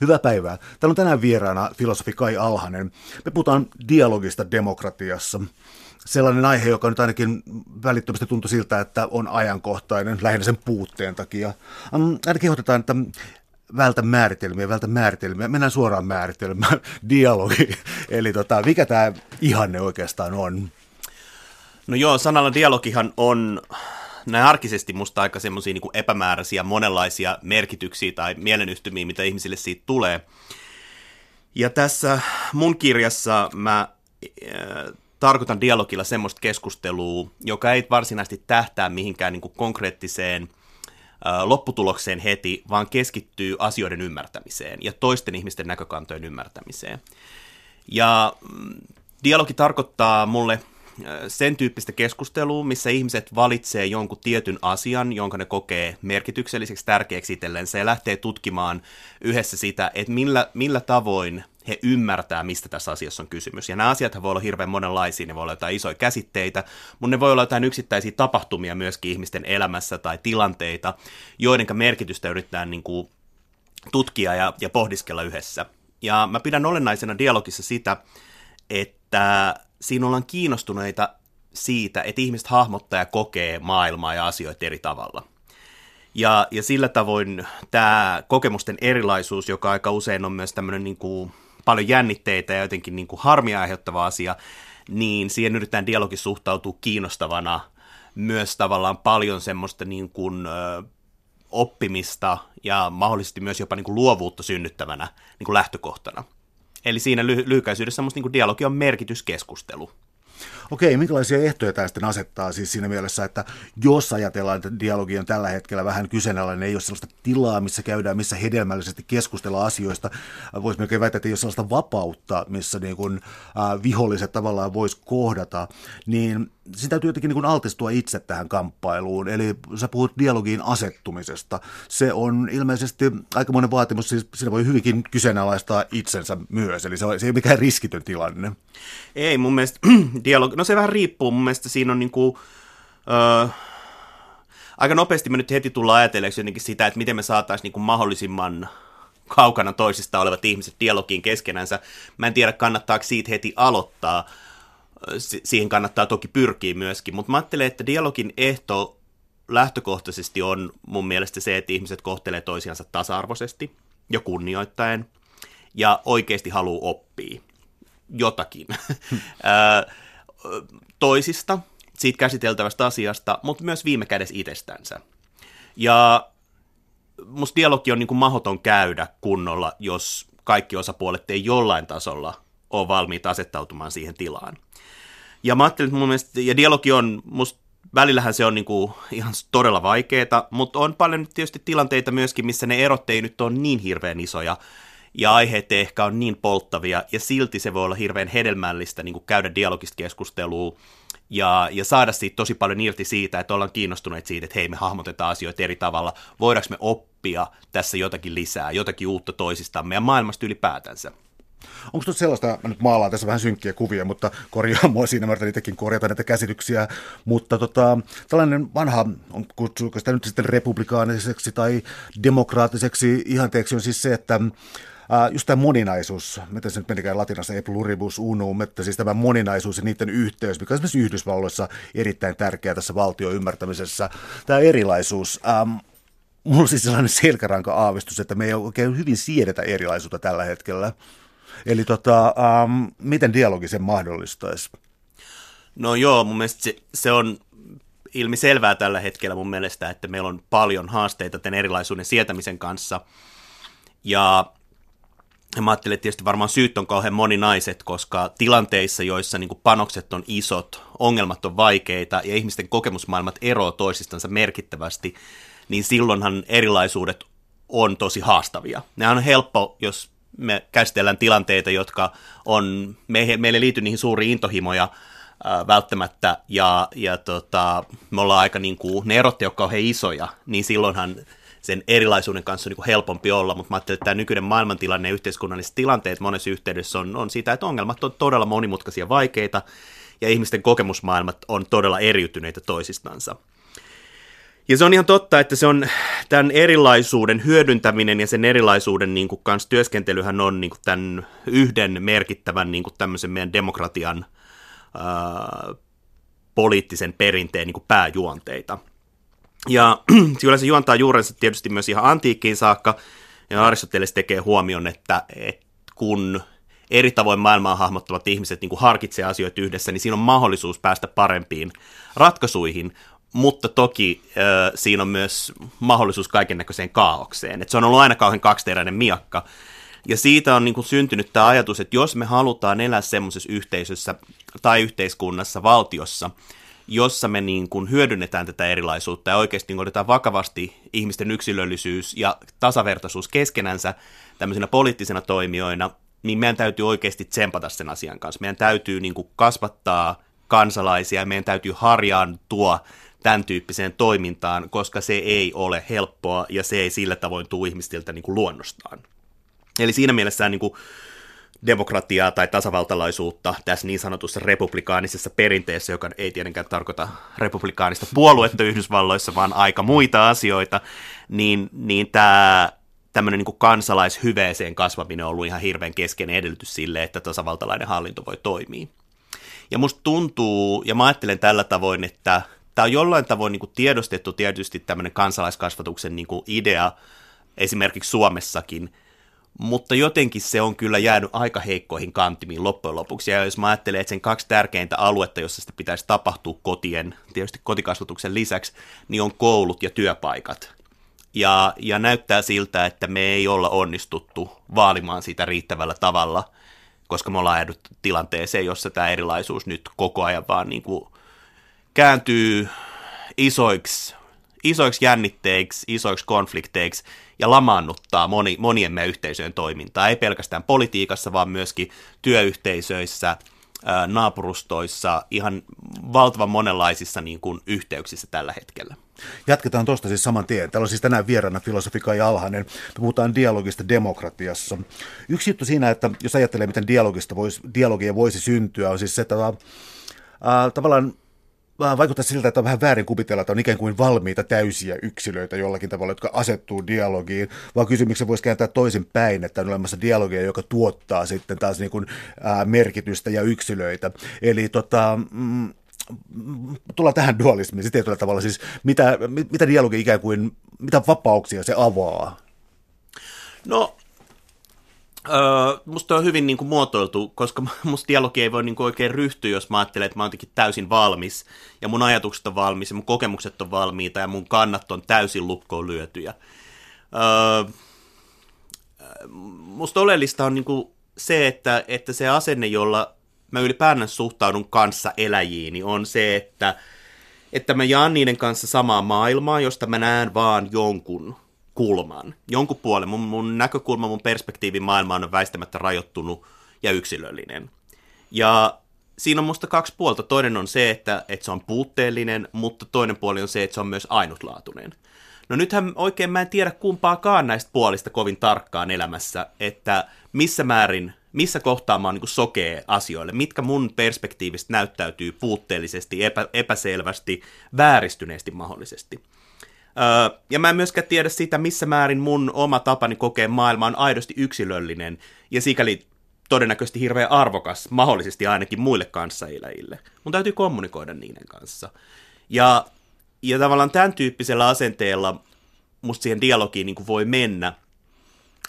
Hyvää päivää. Täällä on tänään vieraana filosofi Kai Alhanen. Me puhutaan dialogista demokratiassa. Sellainen aihe, joka nyt ainakin välittömästi tuntui siltä, että on ajankohtainen, lähinnä sen puutteen takia. Aina kehotetaan, että vältä määritelmiä. Mennään suoraan määritelmään. Dialogi. Eli mikä tämä ihanne oikeastaan on? No joo, sanalla dialogihan on näin arkisesti musta aika semmoisia niin kuin epämääräisiä, monenlaisia merkityksiä tai mielenyhtymiä, mitä ihmisille siitä tulee. Ja tässä mun kirjassa mä tarkoitan dialogilla semmoista keskustelua, joka ei varsinaisesti tähtää mihinkään niin kuin konkreettiseen lopputulokseen heti, vaan keskittyy asioiden ymmärtämiseen ja toisten ihmisten näkökantojen ymmärtämiseen. Ja dialogi tarkoittaa mulle sen tyyppistä keskustelua, missä ihmiset valitsee jonkun tietyn asian, jonka ne kokee merkitykselliseksi, tärkeäksi itsellensä ja lähtee tutkimaan yhdessä sitä, että millä tavoin he ymmärtää, mistä tässä asiassa on kysymys. Ja nämä asiat voi olla hirveän monenlaisia, ne voi olla jotain isoja käsitteitä, mutta ne voi olla jotain yksittäisiä tapahtumia myöskin ihmisten elämässä tai tilanteita, joiden merkitystä yritetään niin kuin tutkia ja pohdiskella yhdessä. Ja mä pidän olennaisena dialogissa sitä, että siinä ollaan kiinnostuneita siitä, että ihmiset hahmottaa ja kokee maailmaa ja asioita eri tavalla. Ja sillä tavoin tämä kokemusten erilaisuus, joka aika usein on myös tämmöinen niin kuin paljon jännitteitä ja jotenkin niin kuin harmia aiheuttava asia, niin siihen yritetään dialogissa suhtautua kiinnostavana myös tavallaan paljon semmoista niin kuin oppimista ja mahdollisesti myös jopa niin kuin luovuutta synnyttävänä niin kuin lähtökohtana. Eli siinä lyhykäisyydessä musta niin dialogi on merkityskeskustelu. Okei, minkälaisia ehtoja tämä sitten asettaa siis siinä mielessä, että jos ajatellaan, että dialogi on tällä hetkellä vähän kyseenalainen, ei ole sellaista tilaa, missä käydään, missä hedelmällisesti keskustellaan asioista. Voisi melkein väittää, että ei ole sellaista vapautta, missä niin kuin viholliset tavallaan voisi kohdata, niin sitä täytyy jotenkin niin kuin altistua itse tähän kamppailuun. Eli sä puhut dialogiin asettumisesta. Se on ilmeisesti aikamoinen vaatimus, siis siinä voi hyvinkin kyseenalaistaa itsensä myös, eli se ei ole mikään riskitön tilanne. Ei, mun mielestä no se vähän riippuu, mun mielestä siinä on niinku, aika nopeasti me nyt heti tullaan ajatelleeksi jotenkin sitä, että miten me saataisiin niinku mahdollisimman kaukana toisista olevat ihmiset dialogiin keskenänsä. Mä en tiedä, kannattaako siitä heti aloittaa, siihen kannattaa toki pyrkiä myöskin, mutta mä ajattelen, että dialogin ehto lähtökohtaisesti on mun mielestä se, että ihmiset kohtelee toisiansa tasa-arvoisesti ja kunnioittaen ja oikeasti haluaa oppia jotakin. Toisista, siitä käsiteltävästä asiasta, mutta myös viime kädessä itsestänsä. Ja musta dialogi on niin kuin mahdoton käydä kunnolla, jos kaikki osapuolet ei jollain tasolla ole valmiita asettautumaan siihen tilaan. Ja mä ajattelin, että mun mielestä, ja dialogi on, musta välillähän se on niin kuin ihan todella vaikeaa, mutta on paljon tietysti tilanteita myöskin, missä ne erot ei nyt ole niin hirveän isoja, ja aiheet ehkä on niin polttavia, ja silti se voi olla hirveän hedelmällistä niin kuin käydä dialogista keskustelua ja saada siitä tosi paljon irti siitä, että ollaan kiinnostuneet siitä, että hei, me hahmotetaan asioita eri tavalla, voidaanko me oppia tässä jotakin lisää, jotakin uutta toisistamme ja maailmasta ylipäätänsä. Onko tuossa sellaista, mä nyt maalaan tässä vähän synkkiä kuvia, mutta korjaa mua siinä, mä yritän itsekin korjata näitä käsityksiä, mutta tällainen vanha, kutsuuko sitä nyt sitten republikaaniseksi tai demokraattiseksi ihanteeksi on siis se, että just tämä moninaisuus, mitä se nyt menikään latinassa, e pluribus unum, että siis tämä moninaisuus ja niiden yhteys, mikä on esimerkiksi Yhdysvalloissa erittäin tärkeä tässä valtion ymmärtämisessä, tämä erilaisuus. Mulla on siis sellainen selkäranka aavistus, että me ei oikein hyvin siedetä erilaisuutta tällä hetkellä. Eli miten dialogi sen mahdollistaisi? No joo, mun mielestä se on ilmiselvää tällä hetkellä mun mielestä, että meillä on paljon haasteita tämän erilaisuuden sietämisen kanssa. Ja mä ajattelen, että tietysti varmaan syyt on kauhean moninaiset, koska tilanteissa, joissa niin kuin panokset on isot, ongelmat on vaikeita ja ihmisten kokemusmaailmat eroavat toisistansa merkittävästi, niin silloinhan erilaisuudet on tosi haastavia. Nämä on helppo, jos me käsitellään tilanteita, jotka on, meille liittyy niihin suuriin intohimoja välttämättä, me ollaan aika niin kuin, ne erot, jotka on isoja, niin silloinhan sen erilaisuuden kanssa on niin kuin helpompi olla, mutta mä ajattelin, että tämä nykyinen maailmantilanne ja yhteiskunnalliset tilanteet monessa yhteydessä on sitä, että ongelmat on todella monimutkaisia ja vaikeita, ja ihmisten kokemusmaailmat on todella eriytyneitä toisistansa. Ja se on ihan totta, että se on tämän erilaisuuden hyödyntäminen ja sen erilaisuuden niin kuin kanssa työskentelyhän on niin kuin tämän yhden merkittävän niin kuin tämmöisen meidän demokratian poliittisen perinteen niin kuin pääjuonteita. Ja kyllä se juontaa juurensa tietysti myös ihan antiikkiin saakka, ja Aristoteles tekee huomion, että kun eri tavoin maailmaa hahmottavat ihmiset niin kuin harkitsee asioita yhdessä, niin siinä on mahdollisuus päästä parempiin ratkaisuihin, mutta toki siinä on myös mahdollisuus kaikennäköiseen kaaokseen. Et se on ollut aina kauhean kaksiteräinen miakka. Ja siitä on niin kuin syntynyt tämä ajatus, että jos me halutaan elää semmoisessa yhteisössä tai yhteiskunnassa, valtiossa, jossa me niin kuin hyödynnetään tätä erilaisuutta ja oikeasti niin otetaan vakavasti ihmisten yksilöllisyys ja tasavertaisuus keskenänsä tämmöisinä poliittisina toimijoina, niin meidän täytyy oikeasti tsempata sen asian kanssa. Meidän täytyy niin kuin kasvattaa kansalaisia, meidän täytyy harjaantua tämän tyyppiseen toimintaan, koska se ei ole helppoa ja se ei sillä tavoin tule ihmisiltä niin kuin luonnostaan. Eli siinä mielessä niin kuin demokratiaa tai tasavaltalaisuutta tässä niin sanotussa republikaanisessa perinteessä, joka ei tietenkään tarkoita republikaanista puoluetta Yhdysvalloissa, vaan aika muita asioita, niin tämä tämmöinen niin kuin kansalaishyveeseen kasvaminen on ollut ihan hirveän keskeinen edellytys sille, että tasavaltalainen hallinto voi toimia. Ja musta tuntuu, ja mä ajattelen tällä tavoin, että tämä on jollain tavoin niin kuin tiedostettu tietysti tämmöinen kansalaiskasvatuksen niin kuin idea esimerkiksi Suomessakin, mutta jotenkin se on kyllä jäänyt aika heikkoihin kantimiin loppujen lopuksi. Ja jos mä ajattelen, että sen kaksi tärkeintä aluetta, jossa sitä pitäisi tapahtua kotien, tietysti kotikasvatuksen lisäksi, niin on koulut ja työpaikat. Ja näyttää siltä, että me ei olla onnistuttu vaalimaan sitä riittävällä tavalla, koska me ollaan jäänyt tilanteeseen, jossa tämä erilaisuus nyt koko ajan vaan niin kuin kääntyy isoiksi jännitteiksi, isoiksi konflikteiksi ja lamaannuttaa monien meidän yhteisöjen toimintaa, ei pelkästään politiikassa, vaan myöskin työyhteisöissä, naapurustoissa, ihan valtavan monenlaisissa niin kuin yhteyksissä tällä hetkellä. Jatketaan tuosta siis saman tien. Täällä on siis tänään vieraana filosofi Kai Alhanen. Me puhutaan dialogista demokratiassa. Yksi juttu siinä, että jos ajattelee, miten dialogia voisi syntyä, on siis se, että tavallaan vaikuttaa siltä, että on vähän väärin kuvitella, että on ikään kuin valmiita täysiä yksilöitä jollakin tavalla, jotka asettuu dialogiin, vaan kysymyksen voisi kääntää toisin päin, että on olemassa dialogia, joka tuottaa sitten taas niin kuin merkitystä ja yksilöitä. Eli tullaan tähän dualismiin, sitten tietyllä tavalla siis, mitä dialogi ikään kuin, mitä vapauksia se avaa? No, musta on hyvin niin kuin muotoiltu, koska musta dialogi ei voi niin kuin oikein ryhtyä, jos mä ajattelen, että mä oon jotenkin täysin valmis, ja mun ajatukset on valmis, ja mun kokemukset on valmiita, ja mun kannat on täysin lukkoon lyötyjä. Musta oleellista on niin kuin se, että se asenne, jolla mä ylipäätään suhtaudun kanssa eläjiin, niin on se, että mä jaan niiden kanssa samaa maailmaa, josta mä näen vaan jonkun kulman, jonkun puolen. Mun näkökulma, mun perspektiivi maailmaan on väistämättä rajoittunut ja yksilöllinen. Ja siinä on musta kaksi puolta. Toinen on se, että se on puutteellinen, mutta toinen puoli on se, että se on myös ainutlaatuinen. No nythän oikein mä en tiedä kumpaakaan näistä puolista kovin tarkkaan elämässä, että missä kohtaa mä oon niin kuin sokea asioille, mitkä mun perspektiivistä näyttäytyy puutteellisesti, epäselvästi, vääristyneesti mahdollisesti. Ja mä en myöskään tiedä sitä, missä määrin mun oma tapani kokea maailma on aidosti yksilöllinen ja sikäli todennäköisesti hirveän arvokas, mahdollisesti ainakin muille kanssaeläjille. Mun täytyy kommunikoida niiden kanssa. Ja tavallaan tämän tyyppisellä asenteella musta siihen dialogiin niin kuin voi mennä.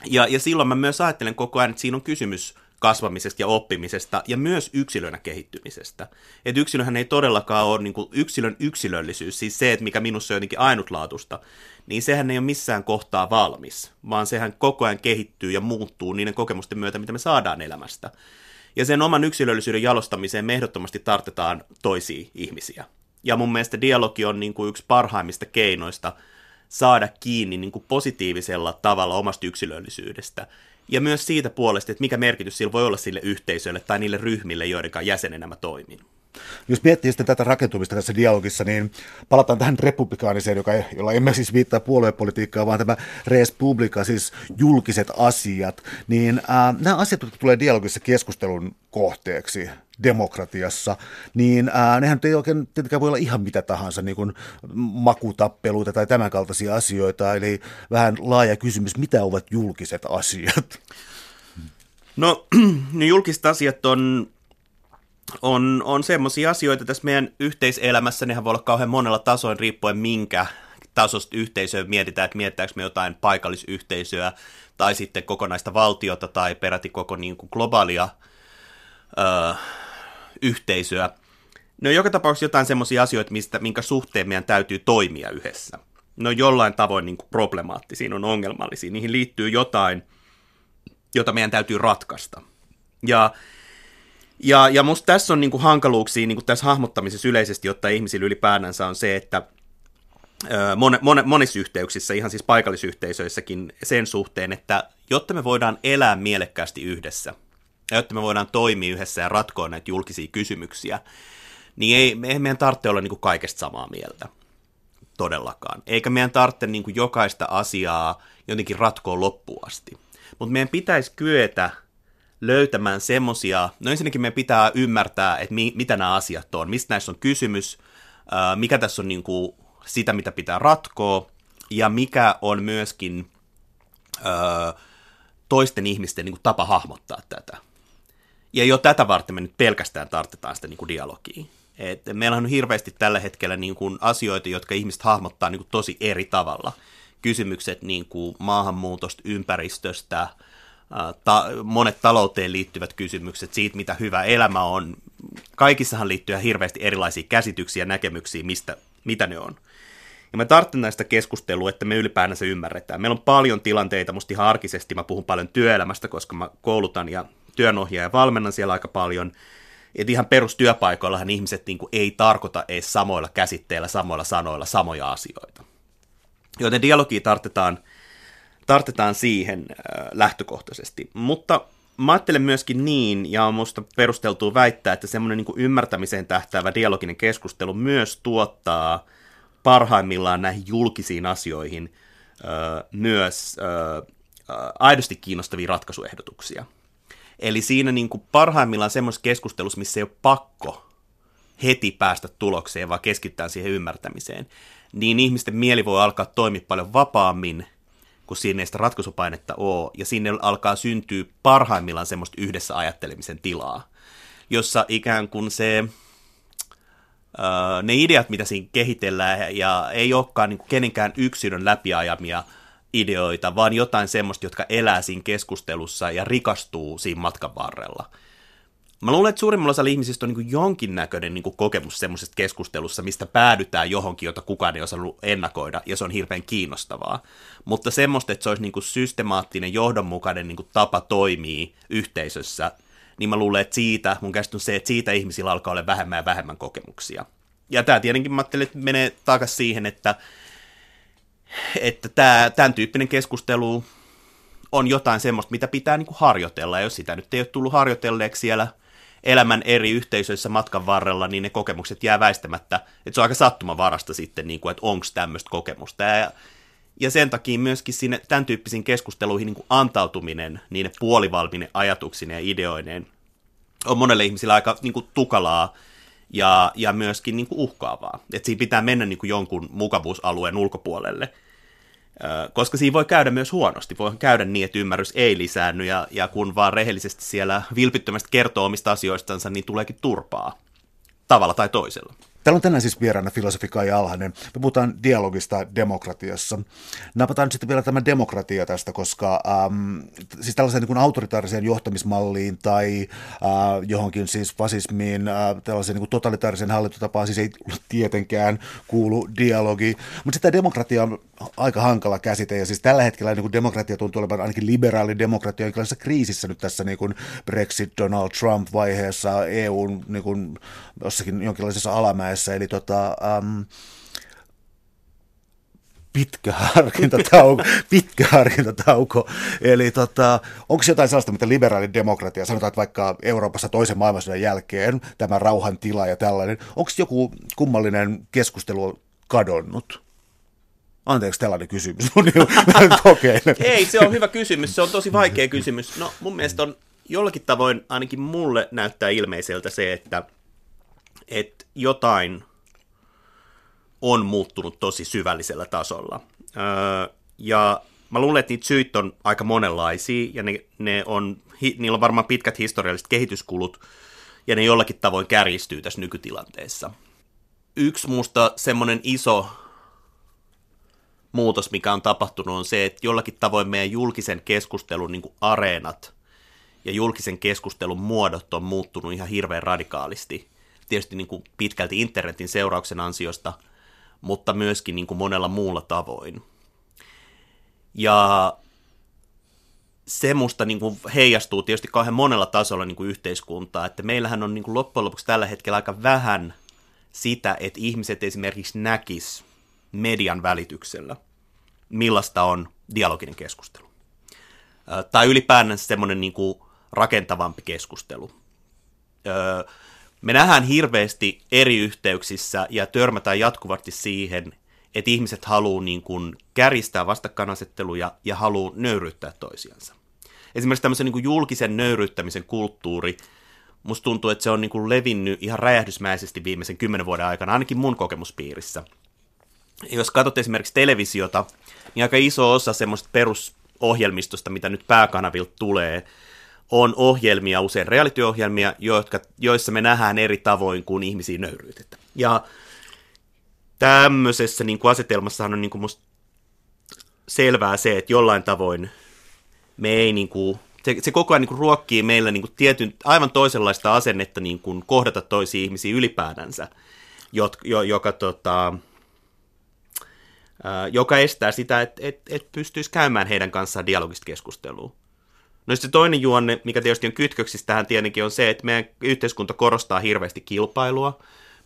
Ja silloin mä myös ajattelen koko ajan, että siinä on kysymys kasvamisesta ja oppimisesta ja myös yksilönä kehittymisestä. Että yksilöhän ei todellakaan ole niin kuin yksilön yksilöllisyys, siis se, että mikä minussa on jotenkin ainutlaatusta, niin sehän ei ole missään kohtaa valmis, vaan sehän koko ajan kehittyy ja muuttuu niiden kokemusten myötä, mitä me saadaan elämästä. Ja sen oman yksilöllisyyden jalostamiseen me ehdottomasti tarvitaan toisia ihmisiä. Ja mun mielestä dialogi on niin kuin yksi parhaimmista keinoista saada kiinni niin kuin positiivisella tavalla omasta yksilöllisyydestä. Ja myös siitä puolesta, että mikä merkitys sillä voi olla sille yhteisölle tai niille ryhmille, joiden jäsenenä mä toimin. Jos miettii sitten tätä rakentumista tässä dialogissa, niin palataan tähän republikaaniseen, jolla emme siis viittaa puoluepolitiikkaa, vaan tämä res publica, siis julkiset asiat. Niin nämä asiat, jotka tulee dialogissa keskustelun kohteeksi, demokratiassa, niin nehän ei oikein tietenkään voi olla ihan mitä tahansa, niin kuin makutappeluita tai tämän kaltaisia asioita, eli vähän laaja kysymys, mitä ovat julkiset asiat? No, julkiset asiat on semmoisia asioita tässä meidän yhteiselämässä, nehän voi olla kauhean monella tasoin riippuen minkä tasosta yhteisöä mietitään, että miettääkö me jotain paikallisyhteisöä tai sitten kokonaista valtiota tai peräti koko niin kuin globaalia yhteisöä. No joka tapauksessa jotain semmoisia asioita, minkä suhteen meidän täytyy toimia yhdessä. No jollain tavoin niin kuin problemaattisia, on ongelmallisia, niihin liittyy jotain, jota meidän täytyy ratkaista. Ja musta tässä on niin kuin hankaluuksia niin kuin tässä hahmottamisessa yleisesti, jotta ihmisillä ylipäätänsä on se, että monissa yhteyksissä, ihan siis paikallisyhteisöissäkin sen suhteen, että jotta me voidaan elää mielekkäästi yhdessä, ja jotta me voidaan toimia yhdessä ja ratkoa näitä julkisia kysymyksiä, niin ei meidän tarvitse olla niin kuin kaikesta samaa mieltä, todellakaan. Eikä meidän tarvitse niin kuin jokaista asiaa jotenkin ratkoa loppuun asti. Mutta meidän pitäisi kyetä löytämään semmoisia, no ensinnäkin meidän pitää ymmärtää, että mitä nämä asiat on, mistä näissä on kysymys, mikä tässä on niin kuin sitä, mitä pitää ratkoa, ja mikä on myöskin toisten ihmisten niin kuin tapa hahmottaa tätä. Ja jo tätä varten me nyt pelkästään tarvitaan sitä niin kuin dialogia. Et meillä on hirveästi tällä hetkellä niin kuin asioita, jotka ihmiset hahmottaa niin kuin tosi eri tavalla. Kysymykset niin kuin maahanmuutosta, ympäristöstä, monet talouteen liittyvät kysymykset siitä, mitä hyvä elämä on. Kaikissahan liittyy hirveästi erilaisia käsityksiä ja näkemyksiä, mitä ne on. Ja mä tartun näistä keskustelua, että me ylipäänsä ymmärretään. Meillä on paljon tilanteita, musta ihan arkisesti mä puhun paljon työelämästä, koska mä koulutan ja työnohjaa ja valmennan siellä aika paljon. Et ihan perustyöpaikoillahan ihmiset niin kuin ei tarkoita edes samoilla käsitteillä, samoilla sanoilla, samoja asioita. Joten dialogia tartetaan siihen lähtökohtaisesti. Mutta mä ajattelen myöskin niin, ja on musta perusteltua väittää, että semmoinen niin kuin ymmärtämiseen tähtäävä dialoginen keskustelu myös tuottaa parhaimmillaan näihin julkisiin asioihin myös aidosti kiinnostavia ratkaisuehdotuksia. Eli siinä niin kuin parhaimmillaan semmoisessa keskustelussa, missä ei ole pakko heti päästä tulokseen, vaan keskitytään siihen ymmärtämiseen, niin ihmisten mieli voi alkaa toimia paljon vapaammin, kun siinä ei sitä ratkaisupainetta ole, ja sinne alkaa syntyä parhaimmillaan semmoista yhdessä ajattelemisen tilaa, jossa ikään kuin ne ideat, mitä siinä kehitellään, ja ei olekaan niin kuin kenenkään yksilön läpiajamia ideoita, vaan jotain semmoista, jotka elää siinä keskustelussa ja rikastuu siinä matkan varrella. Mä luulen, että suurimmalla osalla ihmisistä on niin kuin jonkinnäköinen niin kuin kokemus semmoisesta keskustelussa, mistä päädytään johonkin, jota kukaan ei osannut ennakoida, ja se on hirveän kiinnostavaa. Mutta semmoista, että se olisi niin kuin systemaattinen, johdonmukainen niin kuin tapa toimia yhteisössä, niin mä luulen, että mun käsitys on se, että siitä ihmisillä alkaa olla vähemmän ja vähemmän kokemuksia. Ja tämä tietenkin mä ajattelin, että menee takaisin siihen, että tämän tyyppinen keskustelu on jotain semmoista, mitä pitää niin kuin harjoitella, ja jos sitä nyt ei ole tullut harjoitelleeksi siellä elämän eri yhteisöissä matkan varrella, niin ne kokemukset jää väistämättä, että se on aika sattumanvarasta sitten, niin kuin, että onko tämmöistä kokemusta. Ja sen takia myöskin sinne tämän tyyppisiin keskusteluihin niin kuin antautuminen niiden puolivalmiinen ajatuksineen ja ideoineen on monelle ihmiselle aika niin kuin tukalaa ja myöskin niin kuin uhkaavaa. Että siinä pitää mennä niin kuin jonkun mukavuusalueen ulkopuolelle, koska siinä voi käydä myös huonosti. Voi käydä niin, että ymmärrys ei lisäänny, ja kun vaan rehellisesti siellä vilpittömästi kertoo omista asioistansa, niin tuleekin turpaa tavalla tai toisella. Täällä on tänään siis vieraana filosofi Kai Alhanen. Me puhutaan dialogista demokratiassa. Napataan nyt sitten vielä tämä demokratia tästä, koska siis tällaiseen niin kuin autoritaariseen johtamismalliin tai johonkin siis fasismiin, tällaiseen niin kuin totalitaarisen hallintotapaan siis ei tietenkään kuulu dialogi. Mutta sitä demokratia on aika hankala käsite, ja siis tällä hetkellä niin kuin demokratia tuntuu olevan ainakin liberaali demokratia jonkinlaisessa kriisissä nyt tässä niin kuin Brexit, Donald Trump-vaiheessa, EUn niin kuin jossakin jonkinlaisessa alamäessä. Eli pitkä harkintatauko. Eli onko se jotain sellaista, mitä liberaali demokratia, sanotaan vaikka Euroopassa toisen maailmansodan jälkeen, tämä rauhan tila ja tällainen, onko joku kummallinen keskustelu kadonnut? Anteeksi, tällainen kysymys. Ei, se on hyvä kysymys, se on tosi vaikea kysymys. No mun mielestä on jollakin tavoin ainakin mulle näyttää ilmeiseltä se, että jotain on muuttunut tosi syvällisellä tasolla. Ja mä luulen, että niitä syitä on aika monenlaisia, ja niillä on varmaan pitkät historialliset kehityskulut, ja ne jollakin tavoin kärjistyy tässä nykytilanteessa. Yksi musta semmoinen iso muutos, mikä on tapahtunut, on se, että jollakin tavoin meidän julkisen keskustelun niin kuin areenat ja julkisen keskustelun muodot on muuttunut ihan hirveän radikaalisti. Tietysti niin kuin pitkälti internetin seurauksen ansiosta, mutta myöskin niin kuin monella muulla tavoin. Ja se musta niin kuin heijastuu tietysti kauhean monella tasolla niin kuin yhteiskuntaa, että meillähän on niin kuin loppujen lopuksi tällä hetkellä aika vähän sitä, että ihmiset esimerkiksi näkis median välityksellä, millaista on dialoginen keskustelu. Tai ylipäänsä semmoinen niin kuin rakentavampi keskustelu. Me nähdään hirveästi eri yhteyksissä ja törmätään jatkuvasti siihen, että ihmiset haluaa niin kuin kärjistää vastakkainasetteluja ja haluaa nöyryyttää toisiansa. Esimerkiksi tämmöisen niin kuin julkisen nöyryyttämisen kulttuuri, musta tuntuu, että se on niin kuin levinnyt ihan räjähdysmäisesti viimeisen 10 vuoden aikana, ainakin mun kokemuspiirissä. Jos katsot esimerkiksi televisiota, niin aika iso osa semmoista perusohjelmistosta, mitä nyt pääkanavilta tulee, on ohjelmia, usein reality-ohjelmia, joissa me nähdään eri tavoin, kun ihmisiä nöyryytetään. Ja tämmöisessä niin kuin asetelmassahan on niin kuin musta selvää se, että jollain tavoin me ei niin kuin, se koko ajan niin kuin ruokkii meillä niin kuin tietyn, aivan toisenlaista asennetta niin kuin kohdata toisia ihmisiä ylipäätänsä, joka estää sitä, että pystyisi käymään heidän kanssaan dialogista keskustelua. No se toinen juonne, mikä tietysti on kytköksissä tähän tietenkin, on se, että meidän yhteiskunta korostaa hirveästi kilpailua.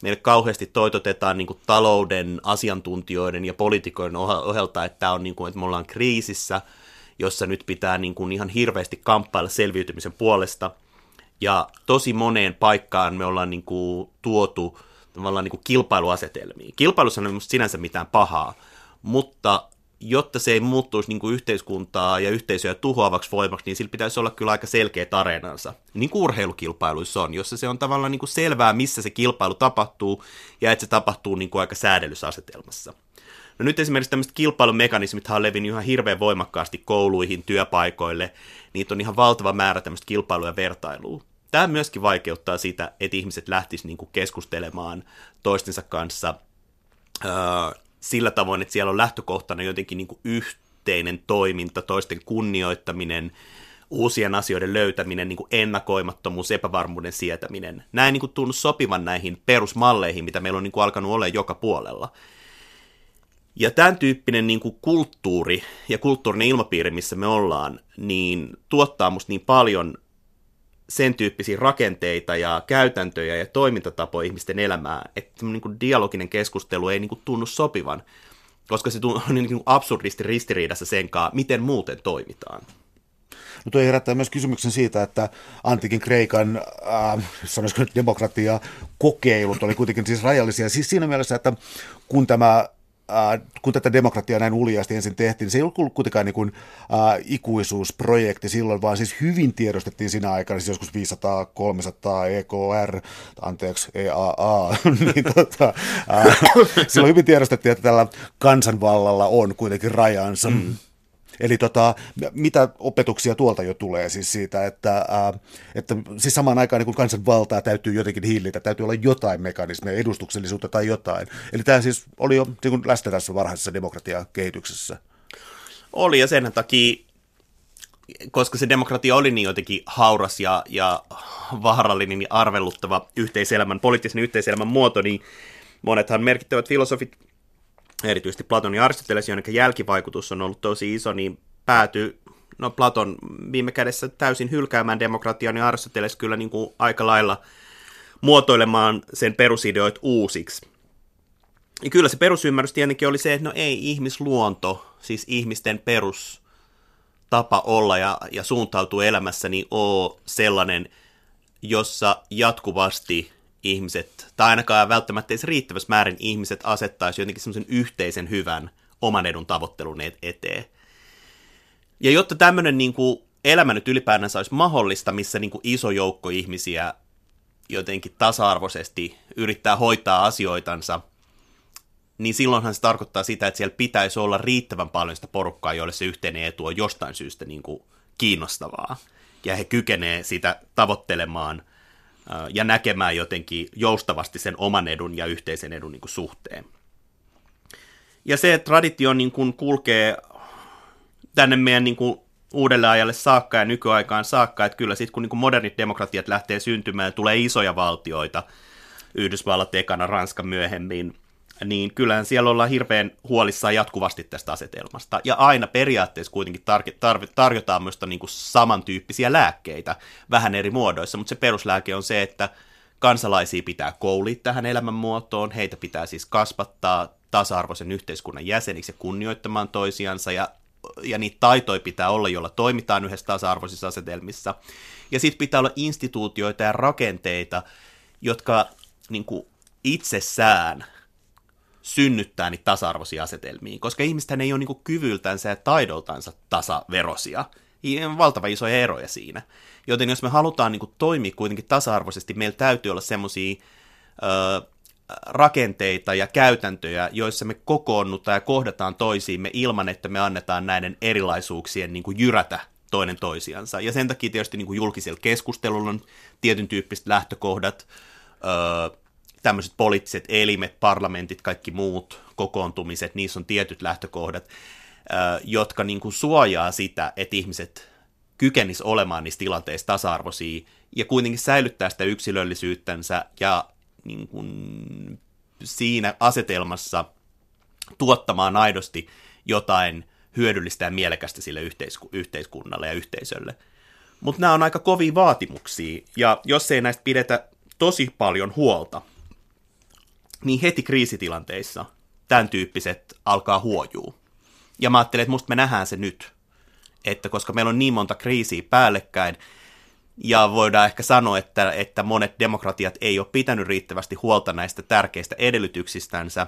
Meille kauheasti toitotetaan niin kuin talouden, asiantuntijoiden ja poliitikoiden ohelta, että, on, niin kuin, että me ollaan kriisissä, jossa nyt pitää niin kuin ihan hirveästi kamppailla selviytymisen puolesta. Ja tosi moneen paikkaan me ollaan niin kuin tuotu tavallaan niin kuin kilpailuasetelmiin. Kilpailussa ei ole minusta sinänsä mitään pahaa, mutta jotta se ei muuttuisi niin kuin yhteiskuntaa ja yhteisöjä tuhoavaksi voimaksi, niin sillä pitäisi olla kyllä aika selkeät areenansa. Niin kuin urheilukilpailuissa on, jossa se on tavallaan niin kuin selvää, missä se kilpailu tapahtuu, ja että se tapahtuu niin kuin aika säädellysasetelmassa. No nyt esimerkiksi tämmöiset kilpailumekanismithan on levinnyt ihan hirveän voimakkaasti kouluihin, työpaikoille. Niitä on ihan valtava määrä tämmöistä kilpailua ja vertailua. Tämä myöskin vaikeuttaa sitä, että ihmiset lähtisivät niin kuin keskustelemaan toistensa kanssa sillä tavoin, että siellä on lähtökohtana jotenkin niin kuin yhteinen toiminta, toisten kunnioittaminen, uusien asioiden löytäminen, niin kuin ennakoimattomuus, epävarmuuden sietäminen. Nämä ei niin kuin tunnu sopivan näihin perusmalleihin, mitä meillä on niin kuin alkanut olla joka puolella. Ja tämän tyyppinen niin kuin kulttuuri ja kulttuurinen ilmapiiri, missä me ollaan, niin tuottaa musta niin paljon sen tyyppisiä rakenteita ja käytäntöjä ja toimintatapoja ihmisten elämää, että niin kuin dialoginen keskustelu ei niin kuin tunnu sopivan, koska se on niin kuin absurdisti ristiriidassa senkaan, miten muuten toimitaan. No tuo herättää myös kysymyksen siitä, että antiikin Kreikan, sanoisiko nyt demokratiakokeilut, oli kuitenkin siis rajallisia. Siis siinä mielessä, että kun tätä demokratiaa näin uljaasti ensin tehtiin, niin se ei ollut kuitenkaan niin kuin, ikuisuusprojekti silloin, vaan siis hyvin tiedostettiin siinä aikana, siis joskus 500, 300, EKR, anteeksi, EAA, niin silloin hyvin tiedostettiin, että tällä kansanvallalla on kuitenkin rajansa. Mm. Eli mitä opetuksia tuolta jo tulee siis siitä, että siis samaan aikaan niin kun kansanvaltaa täytyy jotenkin hillitä, täytyy olla jotain mekanismeja, edustuksellisuutta tai jotain. Eli tämä siis oli jo niin kun läsnä tässä varhaisessa demokratiakehityksessä. Oli, ja sen takia, koska se demokratia oli niin jotenkin hauras ja vaarallinen ja arveluttava poliittisen yhteiselämän muoto, niin monethan merkittävät filosofit, erityisesti Platon ja Aristoteles, jonkin jälkivaikutus on ollut tosi iso, niin päätyi Platon viime kädessä täysin hylkäämään demokratian ja Aristoteles kyllä niin kuin aika lailla muotoilemaan sen perusideoit uusiksi. Ja kyllä se perusymmärrys tietenkin oli se, että ei ihmisluonto, siis ihmisten perustapa olla ja suuntautua elämässä, niin ole sellainen, jossa jatkuvasti ihmiset, tai ainakaan välttämättä edes riittävässä määrin ihmiset asettaisi jotenkin semmoisen yhteisen hyvän oman edun tavoittelun eteen. Ja jotta tämmöinen niin kuin elämä nyt ylipäänsä olisi mahdollista, missä niin kuin iso joukko ihmisiä jotenkin tasa-arvoisesti yrittää hoitaa asioitansa, niin silloinhan se tarkoittaa sitä, että siellä pitäisi olla riittävän paljon sitä porukkaa, joille se yhteinen etu on jostain syystä niin kuin kiinnostavaa. Ja he kykenevät sitä tavoittelemaan ja näkemään jotenkin joustavasti sen oman edun ja yhteisen edun niin kuin suhteen. Ja se traditio niin kuin kulkee tänne meidän niin kuin uudelle ajalle saakka ja nykyaikaan saakka, että kyllä sitten kun niin kuin modernit demokratiat lähtee syntymään, tulee isoja valtioita, Yhdysvallat ekana, Ranska myöhemmin, niin kyllähän siellä ollaan hirveän huolissaan jatkuvasti tästä asetelmasta. Ja aina periaatteessa kuitenkin tarjotaan myös niin kuin samantyyppisiä lääkkeitä vähän eri muodoissa, mutta se peruslääke on se, että kansalaisia pitää koulia tähän elämänmuotoon, heitä pitää siis kasvattaa tasa-arvoisen yhteiskunnan jäseniksi ja kunnioittamaan toisiansa, ja niitä taitoja pitää olla, joilla toimitaan yhdessä tasa-arvoisissa asetelmissa. Ja sitten pitää olla instituutioita ja rakenteita, jotka niin kuin itsessään synnyttää niitä tasa-arvoisia asetelmiä, koska ihmisethän ei ole niin kuin kyvyltänsä ja taidoltansa tasaverosia. On valtavan isoja eroja siinä. Joten jos me halutaan niin kuin toimia kuitenkin tasa-arvoisesti, meillä täytyy olla semmoisia rakenteita ja käytäntöjä, joissa me kokoonnutaan ja kohdataan toisiimme ilman, että me annetaan näiden erilaisuuksien niin kuin jyrätä toinen toisiansa. Ja sen takia tietysti niin kuin julkisella keskustelulla on tietyn tyyppiset lähtökohdat, tämmöiset poliittiset elimet, parlamentit, kaikki muut kokoontumiset, niissä on tietyt lähtökohdat, jotka niin kuin suojaa sitä, että ihmiset kykenisivät olemaan niissä tilanteissa tasa-arvoisia ja kuitenkin säilyttää sitä yksilöllisyyttänsä ja niin kuin siinä asetelmassa tuottamaan aidosti jotain hyödyllistä ja mielekästä sille yhteiskunnalle ja yhteisölle. Mutta nämä on aika kovia vaatimuksia, ja jos ei näistä pidetä tosi paljon huolta, niin heti kriisitilanteissa tämän tyyppiset alkaa huojuu. Ja mä ajattelen, että musta me nähdään se nyt, että koska meillä on niin monta kriisiä päällekkäin, ja voidaan ehkä sanoa, että monet demokratiat ei ole pitänyt riittävästi huolta näistä tärkeistä edellytyksistänsä,